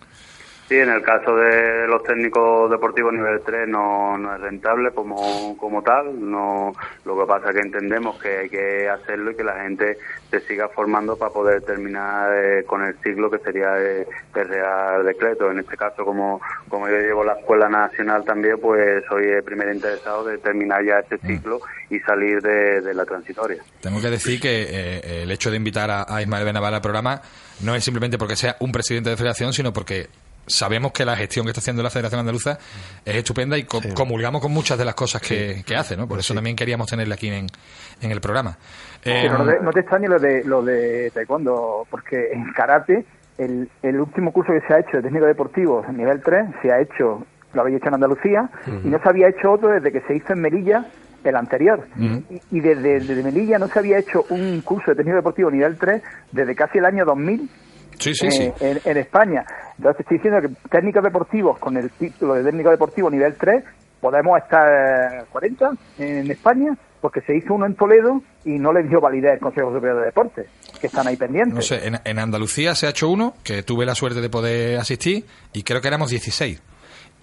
Sí, en el caso de los técnicos deportivos nivel 3 no es rentable como tal. No, lo que pasa es que entendemos que hay que hacerlo y que la gente se siga formando para poder terminar con el ciclo que sería el Real Decreto. En este caso, como yo llevo la Escuela Nacional también, pues soy el primer interesado de terminar ya este ciclo y salir de la transitoria. Tengo que decir que el hecho de invitar a Ismael Bernabal al programa no es simplemente porque sea un presidente de federación, sino porque sabemos que la gestión que está haciendo la Federación Andaluza es estupenda y comulgamos con muchas de las cosas que hace, ¿no? Por eso también queríamos tenerla aquí en el programa. No te extrañe lo de taekwondo, porque en karate el último curso que se ha hecho de técnico deportivo en nivel 3 lo había hecho en Andalucía y no se había hecho otro desde que se hizo en Melilla el anterior. Y desde Melilla no se había hecho un curso de técnico deportivo nivel 3 desde casi el año 2000. Sí. En España. Entonces estoy diciendo que técnicos deportivos con el título de técnico deportivo nivel 3 podemos estar 40 en España, porque se hizo uno en Toledo y no le dio validez al Consejo Superior de Deportes, que están ahí pendientes. No sé, en Andalucía se ha hecho uno que tuve la suerte de poder asistir y creo que éramos 16.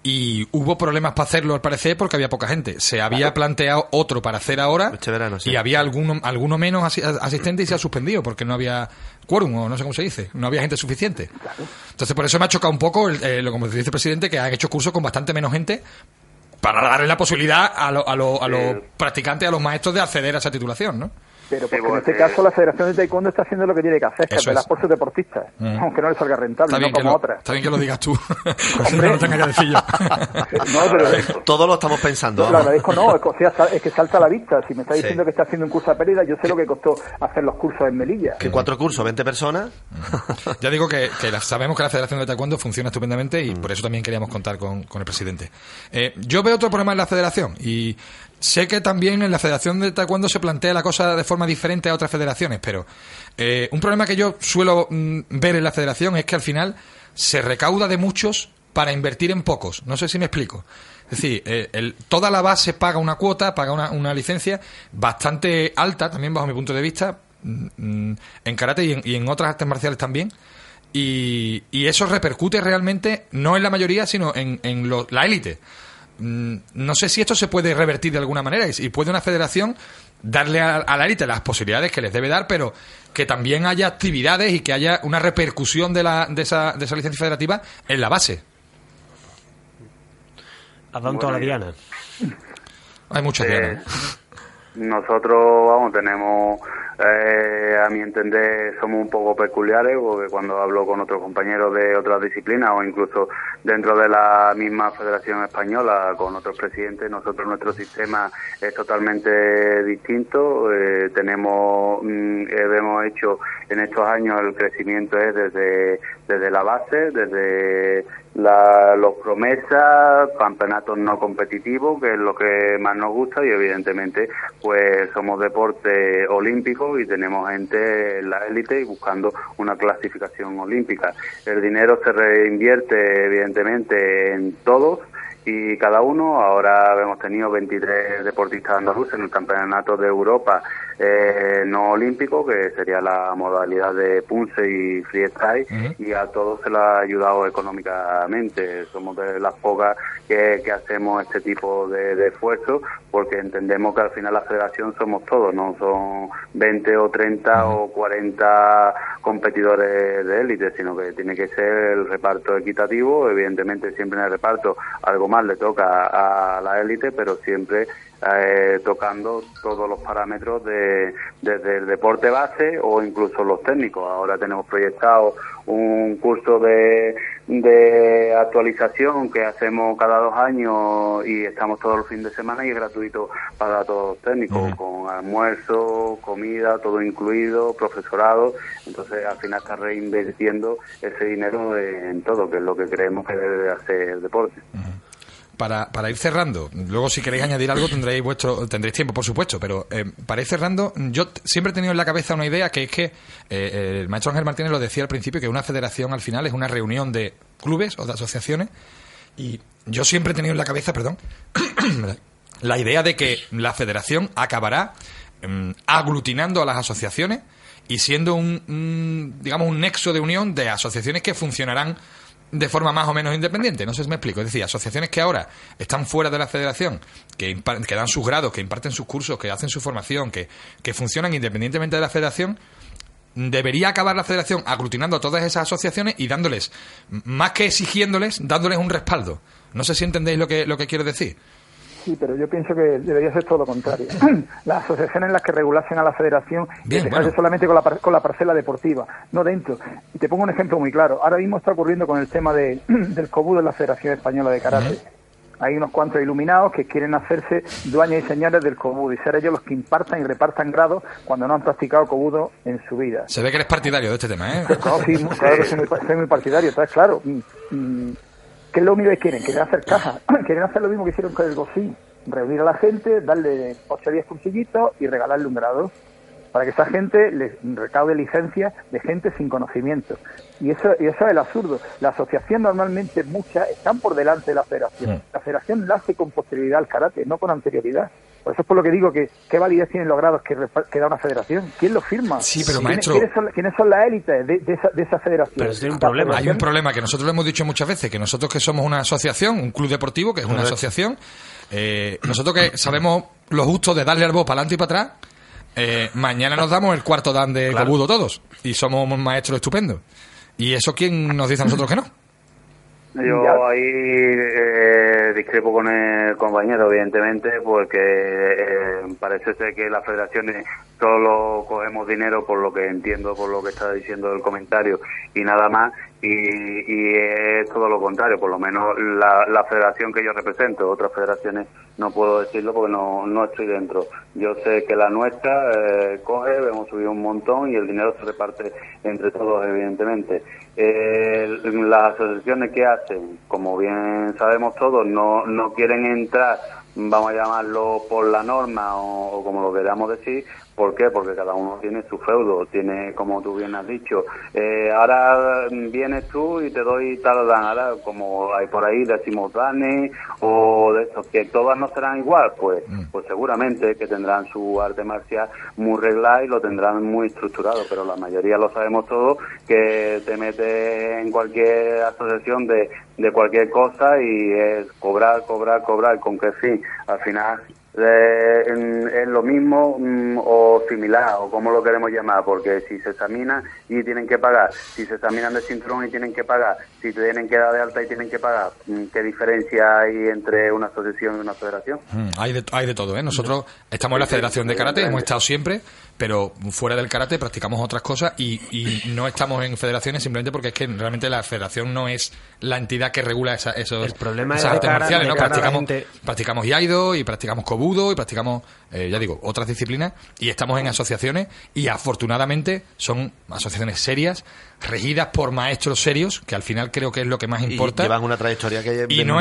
Y hubo problemas para hacerlo, al parecer, porque había poca gente. Se había planteado otro para hacer ahora este verano, sí. Y había alguno menos asistente y se ha suspendido porque no había quórum, o no sé cómo se dice, no había gente suficiente. Claro. Entonces, por eso me ha chocado un poco, como dice el presidente, que han hecho cursos con bastante menos gente para darle la posibilidad a los practicantes, a los maestros, de acceder a esa titulación, ¿no? Pero porque en este caso la Federación de Taekwondo está haciendo lo que tiene que hacer, que es por sus deportistas, aunque no les salga rentable, no como otras. Está bien que lo digas tú, no lo tenga que decir yo. Pero todos lo estamos pensando. Lo agradezco, es que salta a la vista. Si me está diciendo que está haciendo un curso a pérdida, yo sé lo que costó hacer los cursos en Melilla. Que 4 cursos, 20 personas. Ya digo que sabemos que la Federación de Taekwondo funciona estupendamente y por eso también queríamos contar con el presidente. Yo veo otro problema en la Federación y sé que también en la Federación de Taekwondo se plantea la cosa de forma diferente a otras federaciones, pero un problema que yo suelo ver en la Federación es que al final se recauda de muchos para invertir en pocos. No sé si me explico. Es decir, toda la base paga una cuota, paga una licencia bastante alta, también bajo mi punto de vista, en karate y en otras artes marciales también, y eso repercute realmente no en la mayoría sino en la élite. No sé si esto se puede revertir de alguna manera y puede una federación darle a la élite las posibilidades que les debe dar, pero que también haya actividades y que haya una repercusión de esa licencia federativa en la base. ¿Has dado toda la diana? Hay muchas dianas. Nosotros, vamos, tenemos, a mi entender, somos un poco peculiares, porque cuando hablo con otros compañeros de otras disciplinas o incluso dentro de la misma Federación Española con otros presidentes, nosotros nuestro sistema es totalmente distinto. Hemos hecho en estos años el crecimiento es desde la base, desde los promesas, campeonatos no competitivos, que es lo que más nos gusta, y evidentemente pues somos deporte olímpico y tenemos gente en la élite y buscando una clasificación olímpica. El dinero se reinvierte evidentemente en todos y cada uno. Ahora hemos tenido 23 deportistas andaluces en el Campeonato de Europa no olímpico, que sería la modalidad de punce y freestyle, y a todos se les ha ayudado económicamente. Somos de las pocas que hacemos este tipo de esfuerzos, porque entendemos que al final la federación somos todos, no son 20 o 30 o 40 competidores de élite, sino que tiene que ser el reparto equitativo. Evidentemente siempre en el reparto algo más le toca a la élite, pero siempre tocando todos los parámetros desde el deporte base o incluso los técnicos. Ahora tenemos proyectado un curso de actualización que hacemos cada 2 años y estamos todos los fines de semana y es gratuito para todos los técnicos, con almuerzo, comida, todo incluido, profesorado. Entonces al final está reinvirtiendo ese dinero en todo, que es lo que creemos que debe hacer el deporte. Para ir cerrando, luego si queréis añadir algo tendréis tiempo, por supuesto, pero para ir cerrando, yo siempre he tenido en la cabeza una idea, que es que el maestro Ángel Martínez lo decía al principio, que una federación al final es una reunión de clubes o de asociaciones, y yo siempre he tenido en la cabeza, la idea de que la federación acabará aglutinando a las asociaciones y siendo un nexo de unión de asociaciones que funcionarán de forma más o menos independiente. No sé si me explico. Es decir, asociaciones que ahora están fuera de la federación, que dan sus grados, que imparten sus cursos, que hacen su formación, que funcionan independientemente de la federación. Debería acabar la federación aglutinando a todas esas asociaciones y dándoles, más que exigiéndoles, dándoles un respaldo. No sé si entendéis lo que quiero decir. Sí, pero yo pienso que debería ser todo lo contrario. Las asociaciones en las que regulasen a la federación y dejarse solamente con la parcela deportiva, no dentro. Y te pongo un ejemplo muy claro. Ahora mismo está ocurriendo con el tema del Kobudo en la Federación Española de Karate. Hay unos cuantos iluminados que quieren hacerse dueños y señores del Kobudo y ser ellos los que impartan y repartan grados cuando no han practicado Kobudo en su vida. Se ve que eres partidario de este tema, ¿eh? No, sí, claro que soy muy partidario, entonces claro. ¿Qué es lo único que quieren? Quieren hacer cajas. Quieren hacer lo mismo que hicieron con el Goshin. Reunir a la gente, darle 8 o 10 cursillitos y regalarle un grado. Para que esa gente les recaude licencias de gente sin conocimiento. Y eso es el absurdo. La asociación normalmente, muchas, están por delante de la federación. La federación la hace con posterioridad al karate, no con anterioridad. Por eso es por lo que digo que qué validez tienen los grados que da una federación. ¿Quién los firma? Sí, pero maestro... ¿Quiénes son las élites de esa federación? Pero tiene un problema. Hay un problema que nosotros lo hemos dicho muchas veces, que nosotros que somos una asociación, un club deportivo que es una asociación, nosotros que sabemos lo justo de darle al boss para adelante y para atrás, mañana nos damos el cuarto dan de Kobudo todos y somos maestros estupendos. ¿Y eso quién nos dice a nosotros que no? Yo ahí discrepo con el compañero, evidentemente, porque parece ser que las federaciones solo cogemos dinero, por lo que entiendo, por lo que está diciendo el comentario, y nada más. Y es todo lo contrario, por lo menos la federación que yo represento. Otras federaciones no puedo decirlo porque no estoy dentro. Yo sé que la nuestra hemos subido un montón y el dinero se reparte entre todos, evidentemente. Las asociaciones que hacen, como bien sabemos todos, no quieren entrar vamos a llamarlo por la norma o como lo queramos decir. ¿Por qué? Porque cada uno tiene su feudo, tiene, como tú bien has dicho, ahora vienes tú y te doy tal dan, ahora como hay por ahí decimos danes o de estos, que todas no serán igual, pues seguramente que tendrán su arte marcial muy reglado y lo tendrán muy estructurado, pero la mayoría lo sabemos todos, que te metes en cualquier asociación de cualquier cosa y es cobrar, con que sí, al final es lo mismo o similar, o como lo queremos llamar, porque si se examinan y tienen que pagar, si se examinan de cinturón y tienen que pagar, si te tienen que dar de alta y tienen que pagar, ¿qué diferencia hay entre una asociación y una federación? Hay de todo, ¿eh? Nosotros estamos en la Federación de Karate, hemos estado siempre, pero fuera del karate practicamos otras cosas y no estamos en federaciones simplemente porque es que realmente la federación no es la entidad que regula esas artes marciales, ¿no? Practicamos Aikido y practicamos Kobudo y practicamos, ya digo, otras disciplinas, y estamos en asociaciones, y afortunadamente son asociaciones serias, regidas por maestros serios, que al final creo que es lo que más importa. Y llevan una trayectoria que y no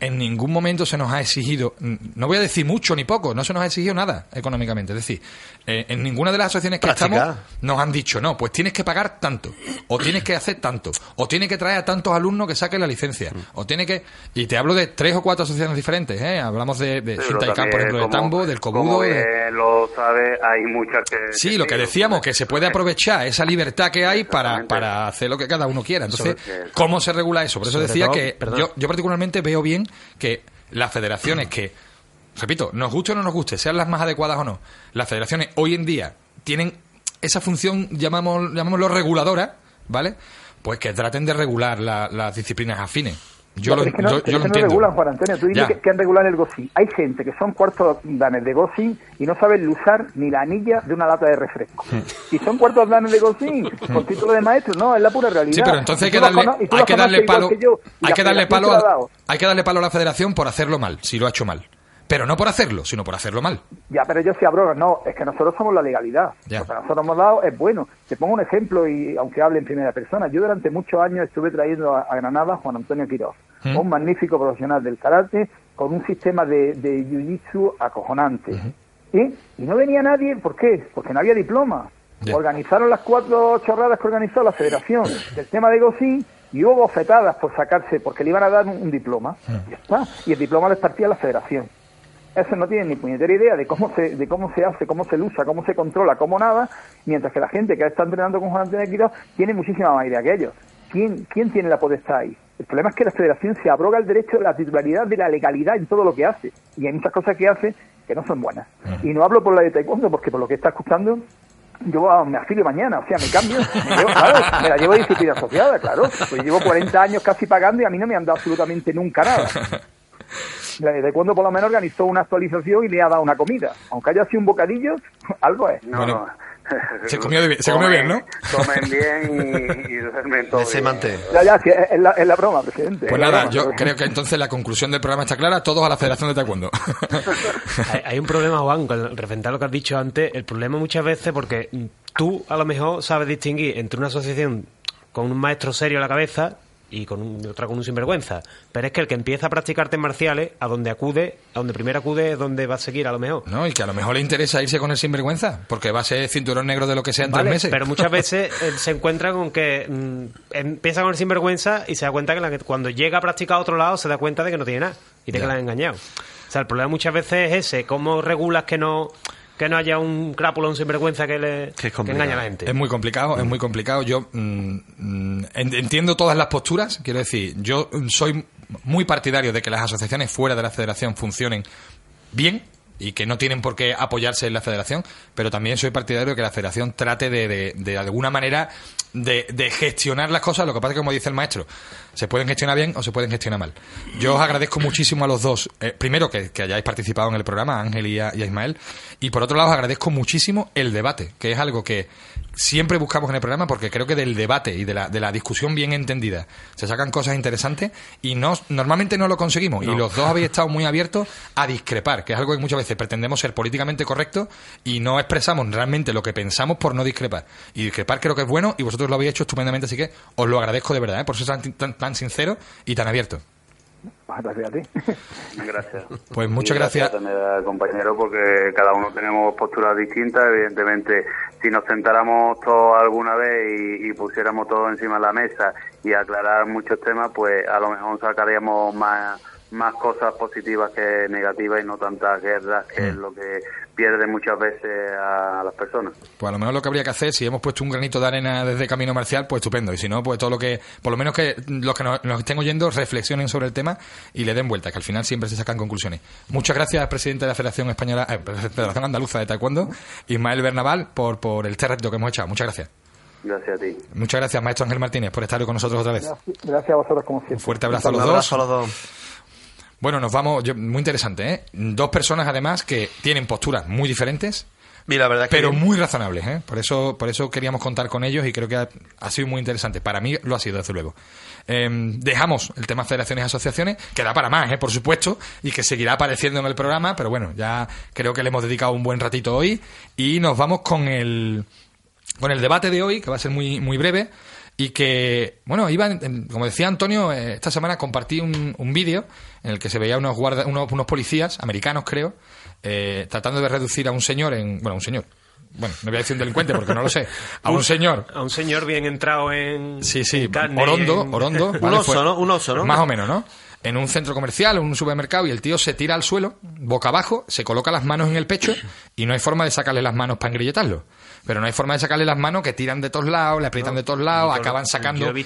en ningún momento se nos ha exigido, no voy a decir mucho ni poco, no se nos ha exigido nada económicamente. Es decir, en ninguna de las asociaciones que estamos nos han dicho, no, pues tienes que pagar tanto, o tienes que hacer tanto, o tienes que traer a tantos alumnos que saquen la licencia, o tienes que... Y te hablo de 3 o 4 asociaciones diferentes, ¿eh? Hablamos de Shintaikán, por ejemplo, del Tambo, del Kobudo... Lo sabes, hay muchas que... Sí, lo que decíamos, que se puede aprovechar esa libertad que hay para hacer lo que cada uno quiera. Entonces, ¿cómo se regula eso? Por eso decía que yo particularmente veo bien que las federaciones que, repito, nos guste o no nos guste, sean las más adecuadas o no, las federaciones hoy en día tienen esa función, llamémoslo reguladora, ¿vale? Pues que traten de regular las disciplinas afines. Yo lo entiendo. Regulan, Juan Antonio, tú dices que han regulado el Goshin. Hay gente que son cuartos danes de Goshin y no saben usar ni la anilla de una lata de refresco. Y son cuartos danes de Goshin con título de maestro. No, es la pura realidad. Sí, pero entonces hay que darle palo a la federación por hacerlo mal, si lo ha hecho mal. Pero no por hacerlo, sino por hacerlo mal. Ya, pero ellos se abrogan. No, es que nosotros somos la legalidad. Ya. Lo que nosotros hemos dado es bueno. Te pongo un ejemplo, y aunque hable en primera persona, yo durante muchos años estuve trayendo a Granada Juan Antonio Quiroz, un magnífico profesional del karate, con un sistema de Jiu-Jitsu acojonante. Y no venía nadie, ¿por qué? Porque no había diploma. Ya. Organizaron las 4 chorradas que organizó la federación del tema de Goshin, y hubo bofetadas por sacarse, porque le iban a dar un diploma. Ya está. Y el diploma les partía a la federación. Eso no tienen ni puñetera idea de cómo se hace, cómo se lucha, cómo se controla, cómo nada, mientras que la gente que está entrenando con Juan Antonio Quiroz tiene muchísima más idea que ellos. ¿Quién tiene la potestad ahí? El problema es que la federación se abroga el derecho de la titularidad de la legalidad en todo lo que hace, y hay muchas cosas que hace que no son buenas. Y no hablo por la de Taekwondo, porque por lo que está escuchando... Yo me afilio mañana, o sea, me cambio, me la llevo disciplina asociada, claro. Pues llevo 40 años casi pagando y a mí no me han dado absolutamente nunca nada. La de cuando por lo menos organizó una actualización y le ha dado una comida. Aunque haya sido un bocadillo, algo es. Bueno, se comió bien, ¿no? Comen bien y duermen todo. Se mantiene. Ya, sí, es la broma, presidente. Pues nada, yo creo que entonces la conclusión del programa está clara. Todos a la Federación de Taekwondo. Hay un problema, Juan, con referente a lo que has dicho antes. El problema muchas veces, porque tú a lo mejor sabes distinguir entre una asociación con un maestro serio a la cabeza y otra con un sinvergüenza, pero es que el que empieza a practicar artes marciales, a donde primero acude es donde va a seguir a lo mejor. No, y que a lo mejor le interesa irse con el sinvergüenza, porque va a ser cinturón negro de lo que sea en 3 meses. Pero muchas veces se encuentra con que empieza con el sinvergüenza y se da cuenta que cuando llega a practicar a otro lado se da cuenta de que no tiene nada y de que la han engañado. O sea, el problema muchas veces es ese, cómo regulas que no haya un crápula, un sinvergüenza que engaña a la gente. Es muy complicado. Yo entiendo todas las posturas. Quiero decir, yo soy muy partidario de que las asociaciones fuera de la federación funcionen bien y que no tienen por qué apoyarse en la federación, pero también soy partidario de que la federación trate de alguna manera de gestionar las cosas. Lo que pasa es que, como dice el maestro, se pueden gestionar bien o se pueden gestionar mal. Yo os agradezco muchísimo a los dos, primero que hayáis participado en el programa, a Ángel y a Ismael, y por otro lado os agradezco muchísimo el debate, que es algo que siempre buscamos en el programa, porque creo que del debate y de la discusión bien entendida se sacan cosas interesantes y normalmente no lo conseguimos. No. Y los dos habéis estado muy abiertos a discrepar, que es algo que muchas veces pretendemos ser políticamente correctos y no expresamos realmente lo que pensamos por no discrepar. Y discrepar creo que es bueno, y vosotros lo habéis hecho estupendamente, así que os lo agradezco de verdad, por ser tan sincero y tan abierto. Gracias a ti. Gracias. Pues muchas gracias. Gracias también, compañero, porque cada uno tenemos posturas distintas. Evidentemente, si nos sentáramos todos alguna vez y pusiéramos todo encima de la mesa y aclarar muchos temas, pues a lo mejor sacaríamos más cosas positivas que negativas y no tantas guerras, que es lo que pierde muchas veces a las personas. Pues a lo mejor lo que habría que hacer, si hemos puesto un granito de arena desde Camino Marcial, pues estupendo, y si no, pues todo lo que, por lo menos que los que nos estén oyendo reflexionen sobre el tema y le den vueltas, que al final siempre se sacan conclusiones. Muchas gracias, presidente de la Federación Española, Federación Andaluza de Taekwondo, Ismael Bernabal, por este reto que hemos echado. Muchas gracias. Gracias a ti. Muchas gracias, maestro Ángel Martínez, por estar hoy con nosotros otra vez. Gracias a vosotros, como siempre. Un fuerte abrazo, a los dos. Bueno, nos vamos, muy interesante, ¿eh? Dos personas además que tienen posturas muy diferentes, y la verdad es que pero muy razonables, ¿eh? Por eso queríamos contar con ellos y creo que ha sido muy interesante. Para mí lo ha sido, desde luego. Dejamos el tema federaciones y asociaciones, que da para más, por supuesto, y que seguirá apareciendo en el programa, pero bueno, ya creo que le hemos dedicado un buen ratito hoy y nos vamos con el debate de hoy, que va a ser muy, muy breve. Y que, bueno, como decía Antonio, esta semana compartí un vídeo en el que se veía unos policías americanos, creo, tratando de reducir a un señor no voy a decir un delincuente porque no lo sé, a un señor. A un señor bien entrado en... Sí, orondo. ¿Vale? Un oso, ¿no? Más o menos, ¿no? En un centro comercial, en un supermercado, y el tío se tira al suelo, boca abajo, se coloca las manos en el pecho y no hay forma de sacarle las manos para engrilletarlo. Pero no hay forma de sacarle las manos, que tiran de todos lados, le aprietan de todos lados, acaban sacando la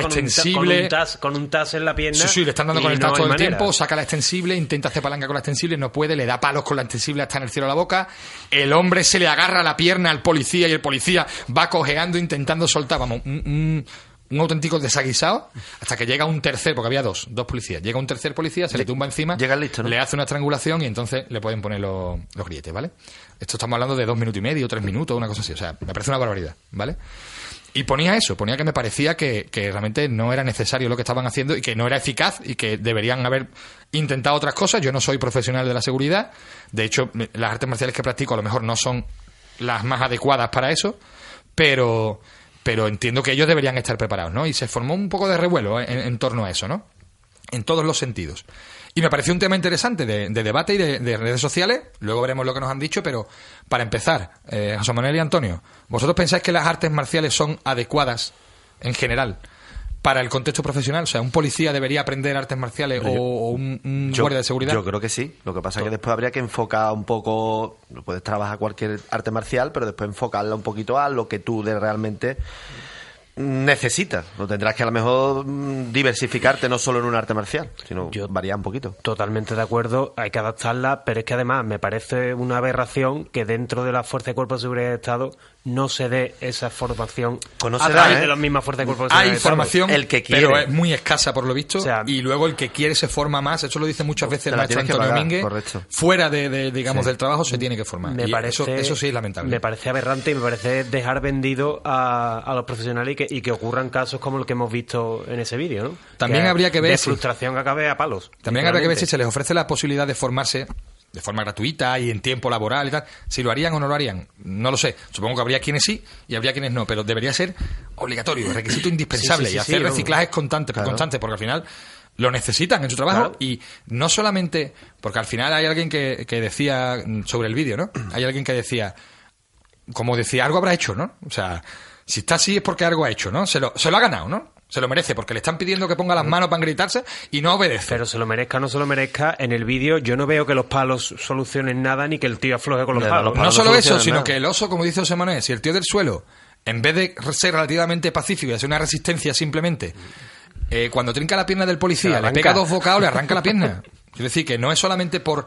extensible. Con un TAS en la pierna. Sí, le están dando con el TAS todo el tiempo, saca la extensible, intenta hacer palanca con la extensible, no puede, le da palos con la extensible hasta en el cielo a la boca. El hombre se le agarra la pierna al policía y el policía va cojeando intentando soltar, vamos, un auténtico desaguisado, hasta que llega un tercer, porque había dos policías. Llega un tercer policía, se le tumba encima, llega listo, ¿no? Le hace una estrangulación y entonces le pueden poner los grilletes, ¿vale? Esto estamos hablando de 2 minutos y medio, 3 minutos, una cosa así. O sea, me parece una barbaridad, ¿vale? Y ponía que me parecía que realmente no era necesario lo que estaban haciendo y que no era eficaz y que deberían haber intentado otras cosas. Yo no soy profesional de la seguridad. De hecho, las artes marciales que practico a lo mejor no son las más adecuadas para eso, pero entiendo que ellos deberían estar preparados, ¿no? Y se formó un poco de revuelo en torno a eso, ¿no? En todos los sentidos. Y me pareció un tema interesante de debate y de redes sociales. Luego veremos lo que nos han dicho, pero para empezar, José Manuel y Antonio, ¿vosotros pensáis que las artes marciales son adecuadas en general para el contexto profesional? O sea, ¿un policía debería aprender artes marciales o un guardia de seguridad? Yo creo que sí. Lo que pasa es que después habría que enfocar un poco... No puedes trabajar cualquier arte marcial, pero después enfocarla un poquito a lo que tú realmente necesitas. Lo tendrás que a lo mejor diversificarte no solo en un arte marcial, sino variar un poquito. Totalmente de acuerdo, hay que adaptarla, pero es que además me parece una aberración que dentro de la Fuerza de Cuerpo de Seguridad del Estado no se dé esa formación de las mismas fuerzas de cuerpo. Hay formación, el que quiere, pero es muy escasa por lo visto, o sea, y luego el que quiere se forma más. Eso lo dice muchas veces el maestro Antonio Domínguez. Correcto. Fuera del trabajo se tiene que formar. Eso sí es lamentable. Me parece aberrante y me parece dejar vendido a los profesionales y que ocurran casos como el que hemos visto en ese vídeo, ¿no? También habría que ver frustración acabe a palos. También habría que ver si se les ofrece la posibilidad de formarse de forma gratuita y en tiempo laboral y tal, si lo harían o no lo harían, no lo sé. Supongo que habría quienes sí y habría quienes no, pero debería ser obligatorio, requisito indispensable, y hacer reciclajes constantes, porque al final lo necesitan en su trabajo, claro. Y no solamente, porque al final hay alguien que decía sobre el vídeo, ¿no? Hay alguien que decía, como decía, algo habrá hecho, ¿no? O sea, si está así es porque algo ha hecho, ¿no? Se lo ha ganado, ¿no? Se lo merece, porque le están pidiendo que ponga las manos para gritarse y no obedece. Pero se lo merezca o no se lo merezca, en el vídeo yo no veo que los palos solucionen nada ni que el tío afloje con los palos. Los palos. No solo eso, sino que el oso, como dice José Manuel, si el tío del suelo, en vez de ser relativamente pacífico y hacer una resistencia simplemente, cuando trinca la pierna del policía, le pega 2 bocados, le arranca la pierna. Es decir, que no es solamente por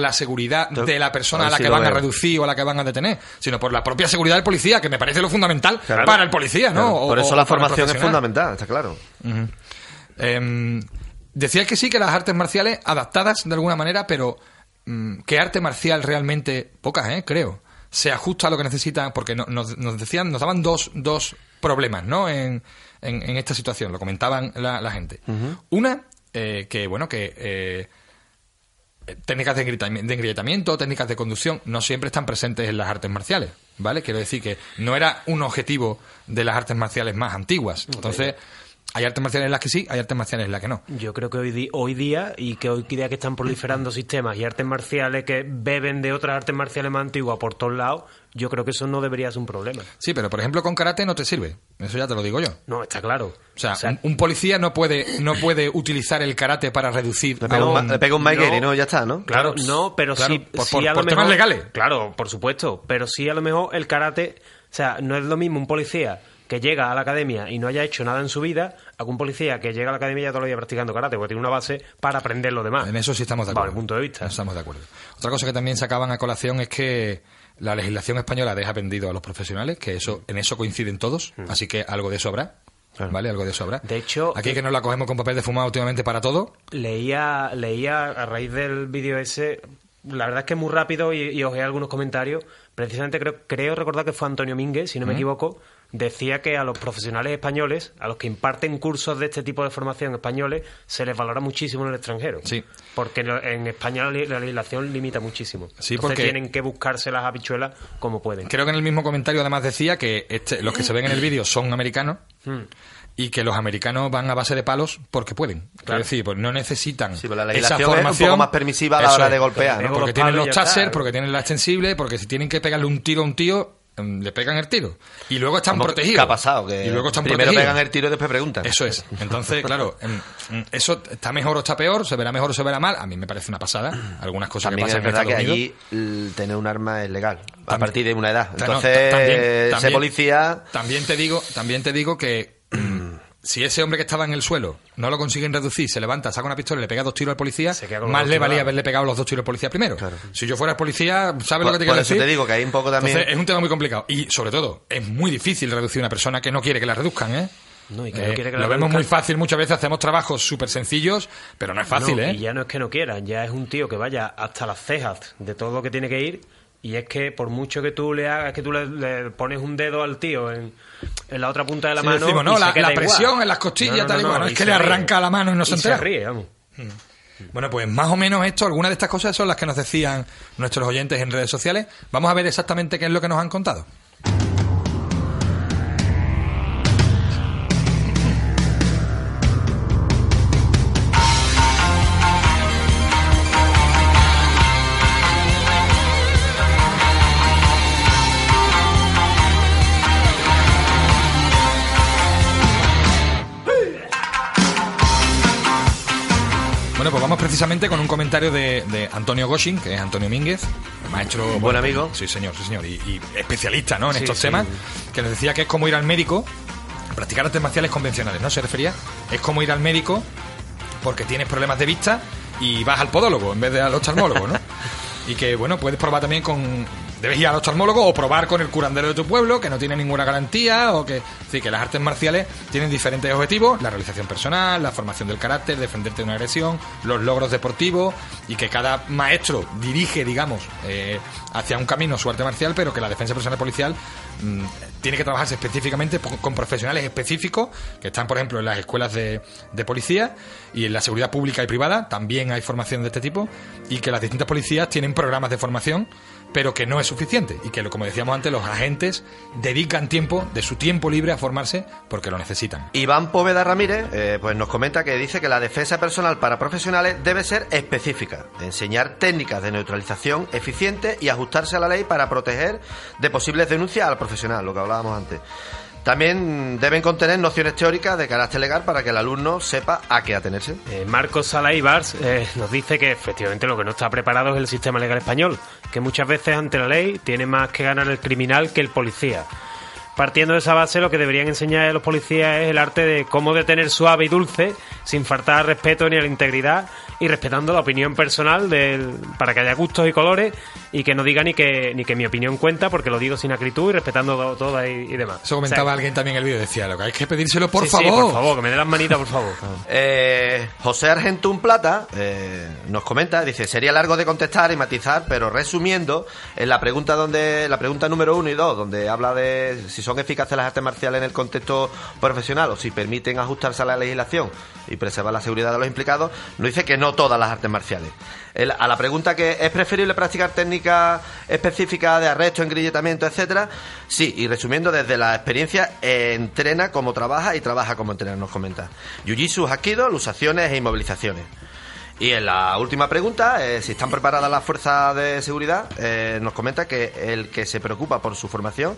la seguridad de la persona a la que van a reducir o a la que van a detener, sino por la propia seguridad del policía, que me parece lo fundamental, claro, para el policía, ¿no? Claro. Por eso la formación es fundamental, está claro. Uh-huh. Decías que sí, que las artes marciales adaptadas de alguna manera, pero ¿qué arte marcial realmente? Pocas, creo. Se ajusta a lo que necesitan, porque nos decían, nos daban dos problemas, ¿no? En esta situación, lo comentaban la gente. Uh-huh. Una, técnicas de engrietamiento, técnicas de conducción, no siempre están presentes en las artes marciales, ¿vale? Quiero decir que no era un objetivo de las artes marciales más antiguas. Entonces, Hay artes marciales en las que sí, hay artes marciales en las que no. Yo creo que hoy día que están proliferando sistemas y artes marciales que beben de otras artes marciales más antiguas por todos lados, yo creo que eso no debería ser un problema. Sí, pero por ejemplo con karate no te sirve. Eso ya te lo digo yo. No, está claro. O sea un policía no puede utilizar el karate para reducir... Le pega un maigueri, ¿no? Ya está, ¿no? Claro, no, pero claro, sí... Por temas legales. Claro, por supuesto. Pero sí a lo mejor el karate... O sea, no es lo mismo un policía que llega a la academia y no haya hecho nada en su vida, algún policía que llega a la academia ya todos los días practicando karate, porque tiene una base para aprender lo demás. En eso sí estamos de acuerdo. Bajo el punto de vista. Estamos de acuerdo. Otra cosa que también sacaban a colación es que la legislación española deja vendido a los profesionales, que eso en eso coinciden todos, así que algo de eso habrá. Claro. ¿Vale? Algo de eso habrá. De hecho... Aquí que nos la cogemos con papel de fumado últimamente para todo. Leía a raíz del vídeo ese... La verdad es que muy rápido y ojeé algunos comentarios. Precisamente creo recordar que fue Antonio Domínguez, si no me equivoco, decía que a los profesionales españoles, a los que imparten cursos de este tipo de formación españoles, se les valora muchísimo en el extranjero. Sí. Porque en España la legislación limita muchísimo. Sí, entonces porque tienen que buscarse las habichuelas como pueden. Creo que en el mismo comentario además decía que los que se ven en el vídeo son americanos. Y que los americanos van a base de palos porque pueden. Claro. Es decir, pues no necesitan la esa formación. Es un poco más permisiva a la hora de golpear, ¿no? Porque tienen los tasers, porque tienen la extensible, porque si tienen que pegarle un tiro a un tío, le pegan el tiro. Y luego están protegidos. ¿Qué ha pasado? Que y luego están primero protegidos. Pegan el tiro y después preguntan. Eso es. Entonces, claro, eso está mejor o está peor, se verá mejor o se verá mal. A mí me parece una pasada. Algunas cosas también que pasan es verdad en Estados Unidos. Allí tener un arma es legal a partir de una edad. Entonces, ser policía... También te digo que... Si ese hombre que estaba en el suelo no lo consiguen reducir, se levanta, saca una pistola y le pega dos tiros al policía, más le valía haberle pegado los dos tiros al policía primero. Claro. Si yo fuera policía, ¿sabes lo que te quiero decir? Por eso te digo que hay un poco también... Entonces, es un tema muy complicado. Y, sobre todo, es muy difícil reducir a una persona que no quiere que la reduzcan, ¿eh? No, y que no quiere que la lo vemos muy fácil, muchas veces hacemos trabajos súper sencillos, pero no es fácil, ¿eh? Y ya no es que no quieran, ya es un tío que vaya hasta las cejas de todo lo que tiene que ir... Y es que por mucho que tú le hagas, que tú le pones un dedo al tío en la otra punta de la mano... Decimos, no, la presión igual en las costillas, tal y cual. No, es que le arranca la mano y no se entera. Se ríe, vamos. Bueno, pues más o menos esto, algunas de estas cosas son las que nos decían nuestros oyentes en redes sociales. Vamos a ver exactamente qué es lo que nos han contado. Bueno, pues vamos precisamente con un comentario de Antonio Goshin, que es Antonio Domínguez, maestro... Buen amigo. Sí, señor. Y especialista, ¿no?, en estos temas, que nos decía que es como ir al médico, practicar artes marciales convencionales, ¿no? Se refería, es como ir al médico porque tienes problemas de vista y vas al podólogo en vez de al oftalmólogo, ¿no? Y que, bueno, puedes probar también con... Debes ir al oftalmólogo o probar con el curandero de tu pueblo, que no tiene ninguna garantía, o que... Es decir, que las artes marciales tienen diferentes objetivos, la realización personal, la formación del carácter, defenderte de una agresión, los logros deportivos, y que cada maestro dirige, digamos, hacia un camino su arte marcial, pero que la defensa personal policial tiene que trabajarse específicamente con profesionales específicos, que están, por ejemplo, en las escuelas de policía, y en la seguridad pública y privada también hay formación de este tipo, y que las distintas policías tienen programas de formación, pero que no es suficiente y que, como decíamos antes, los agentes dedican tiempo de su tiempo libre a formarse porque lo necesitan. Iván Poveda Ramírez pues nos comenta que dice que la defensa personal para profesionales debe ser específica, enseñar técnicas de neutralización eficientes y ajustarse a la ley para proteger de posibles denuncias al profesional, lo que hablábamos antes. También deben contener nociones teóricas de carácter legal para que el alumno sepa a qué atenerse. Marcos Salaibars nos dice que efectivamente lo que no está preparado es el sistema legal español, que muchas veces ante la ley tiene más que ganar el criminal que el policía. Partiendo de esa base, lo que deberían enseñar a los policías es el arte de cómo detener suave y dulce, sin faltar al respeto ni a la integridad, y respetando la opinión personal para que haya gustos y colores, y que no diga ni que mi opinión cuenta, porque lo digo sin acritud y respetando todo y demás. Eso comentaba alguien también en el vídeo, decía, lo que hay que pedírselo por favor. Sí, por favor, que me dé las manitas, por favor. José Argentún Plata nos comenta, dice, sería largo de contestar y matizar, pero resumiendo, en la pregunta número 1 y 2, donde habla de si son eficaces las artes marciales en el contexto profesional o si permiten ajustarse a la legislación y preservar la seguridad de los implicados, nos dice que no no todas las artes marciales. A la pregunta que es preferible practicar técnicas específicas de arresto, engrilletamiento, etcétera, sí, y resumiendo desde la experiencia, entrena como trabaja y trabaja como entrena, nos comenta. Jiu-Jitsu, Aikido, luxaciones e inmovilizaciones. Y en la última pregunta, si están preparadas las fuerzas de seguridad, nos comenta que el que se preocupa por su formación,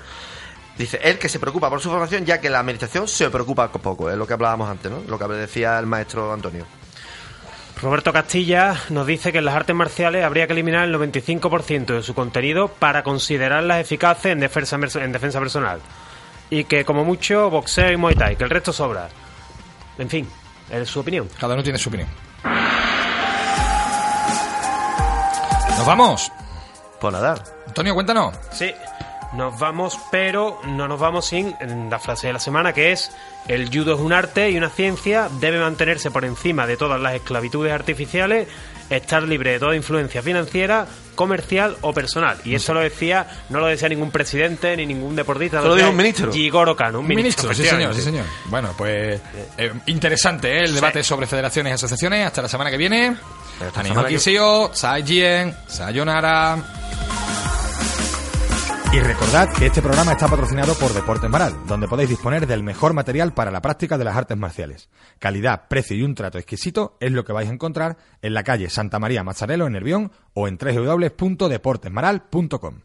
dice, el que se preocupa por su formación, ya que la administración se preocupa poco, es lo que hablábamos antes, ¿no? Lo que decía el maestro Antonio. Roberto Castilla nos dice que en las artes marciales habría que eliminar el 95% de su contenido para considerarlas eficaces en defensa personal. Y que como mucho boxeo y muay thai, que el resto sobra. En fin, es su opinión. Cada uno tiene su opinión. ¿Nos vamos? Pues nada. Antonio, cuéntanos. Sí, nos vamos, pero no nos vamos sin la frase de la semana, que es: el judo es un arte y una ciencia, debe mantenerse por encima de todas las esclavitudes artificiales, estar libre de toda influencia financiera, comercial o personal. Y eso lo decía, no lo decía ningún presidente ni ningún deportista. Lo dijo un ministro. Jigoro Kano, un ministro. Sí, señor. Bueno, pues interesante, el debate sobre federaciones y asociaciones. Hasta la semana que viene. Anihokiseo, Saijien, sayonara. Y recordad que este programa está patrocinado por Deportes Maral, donde podéis disponer del mejor material para la práctica de las artes marciales. Calidad, precio y un trato exquisito es lo que vais a encontrar en la calle Santa María Mazzarello en Nervión o en www.deportesmaral.com.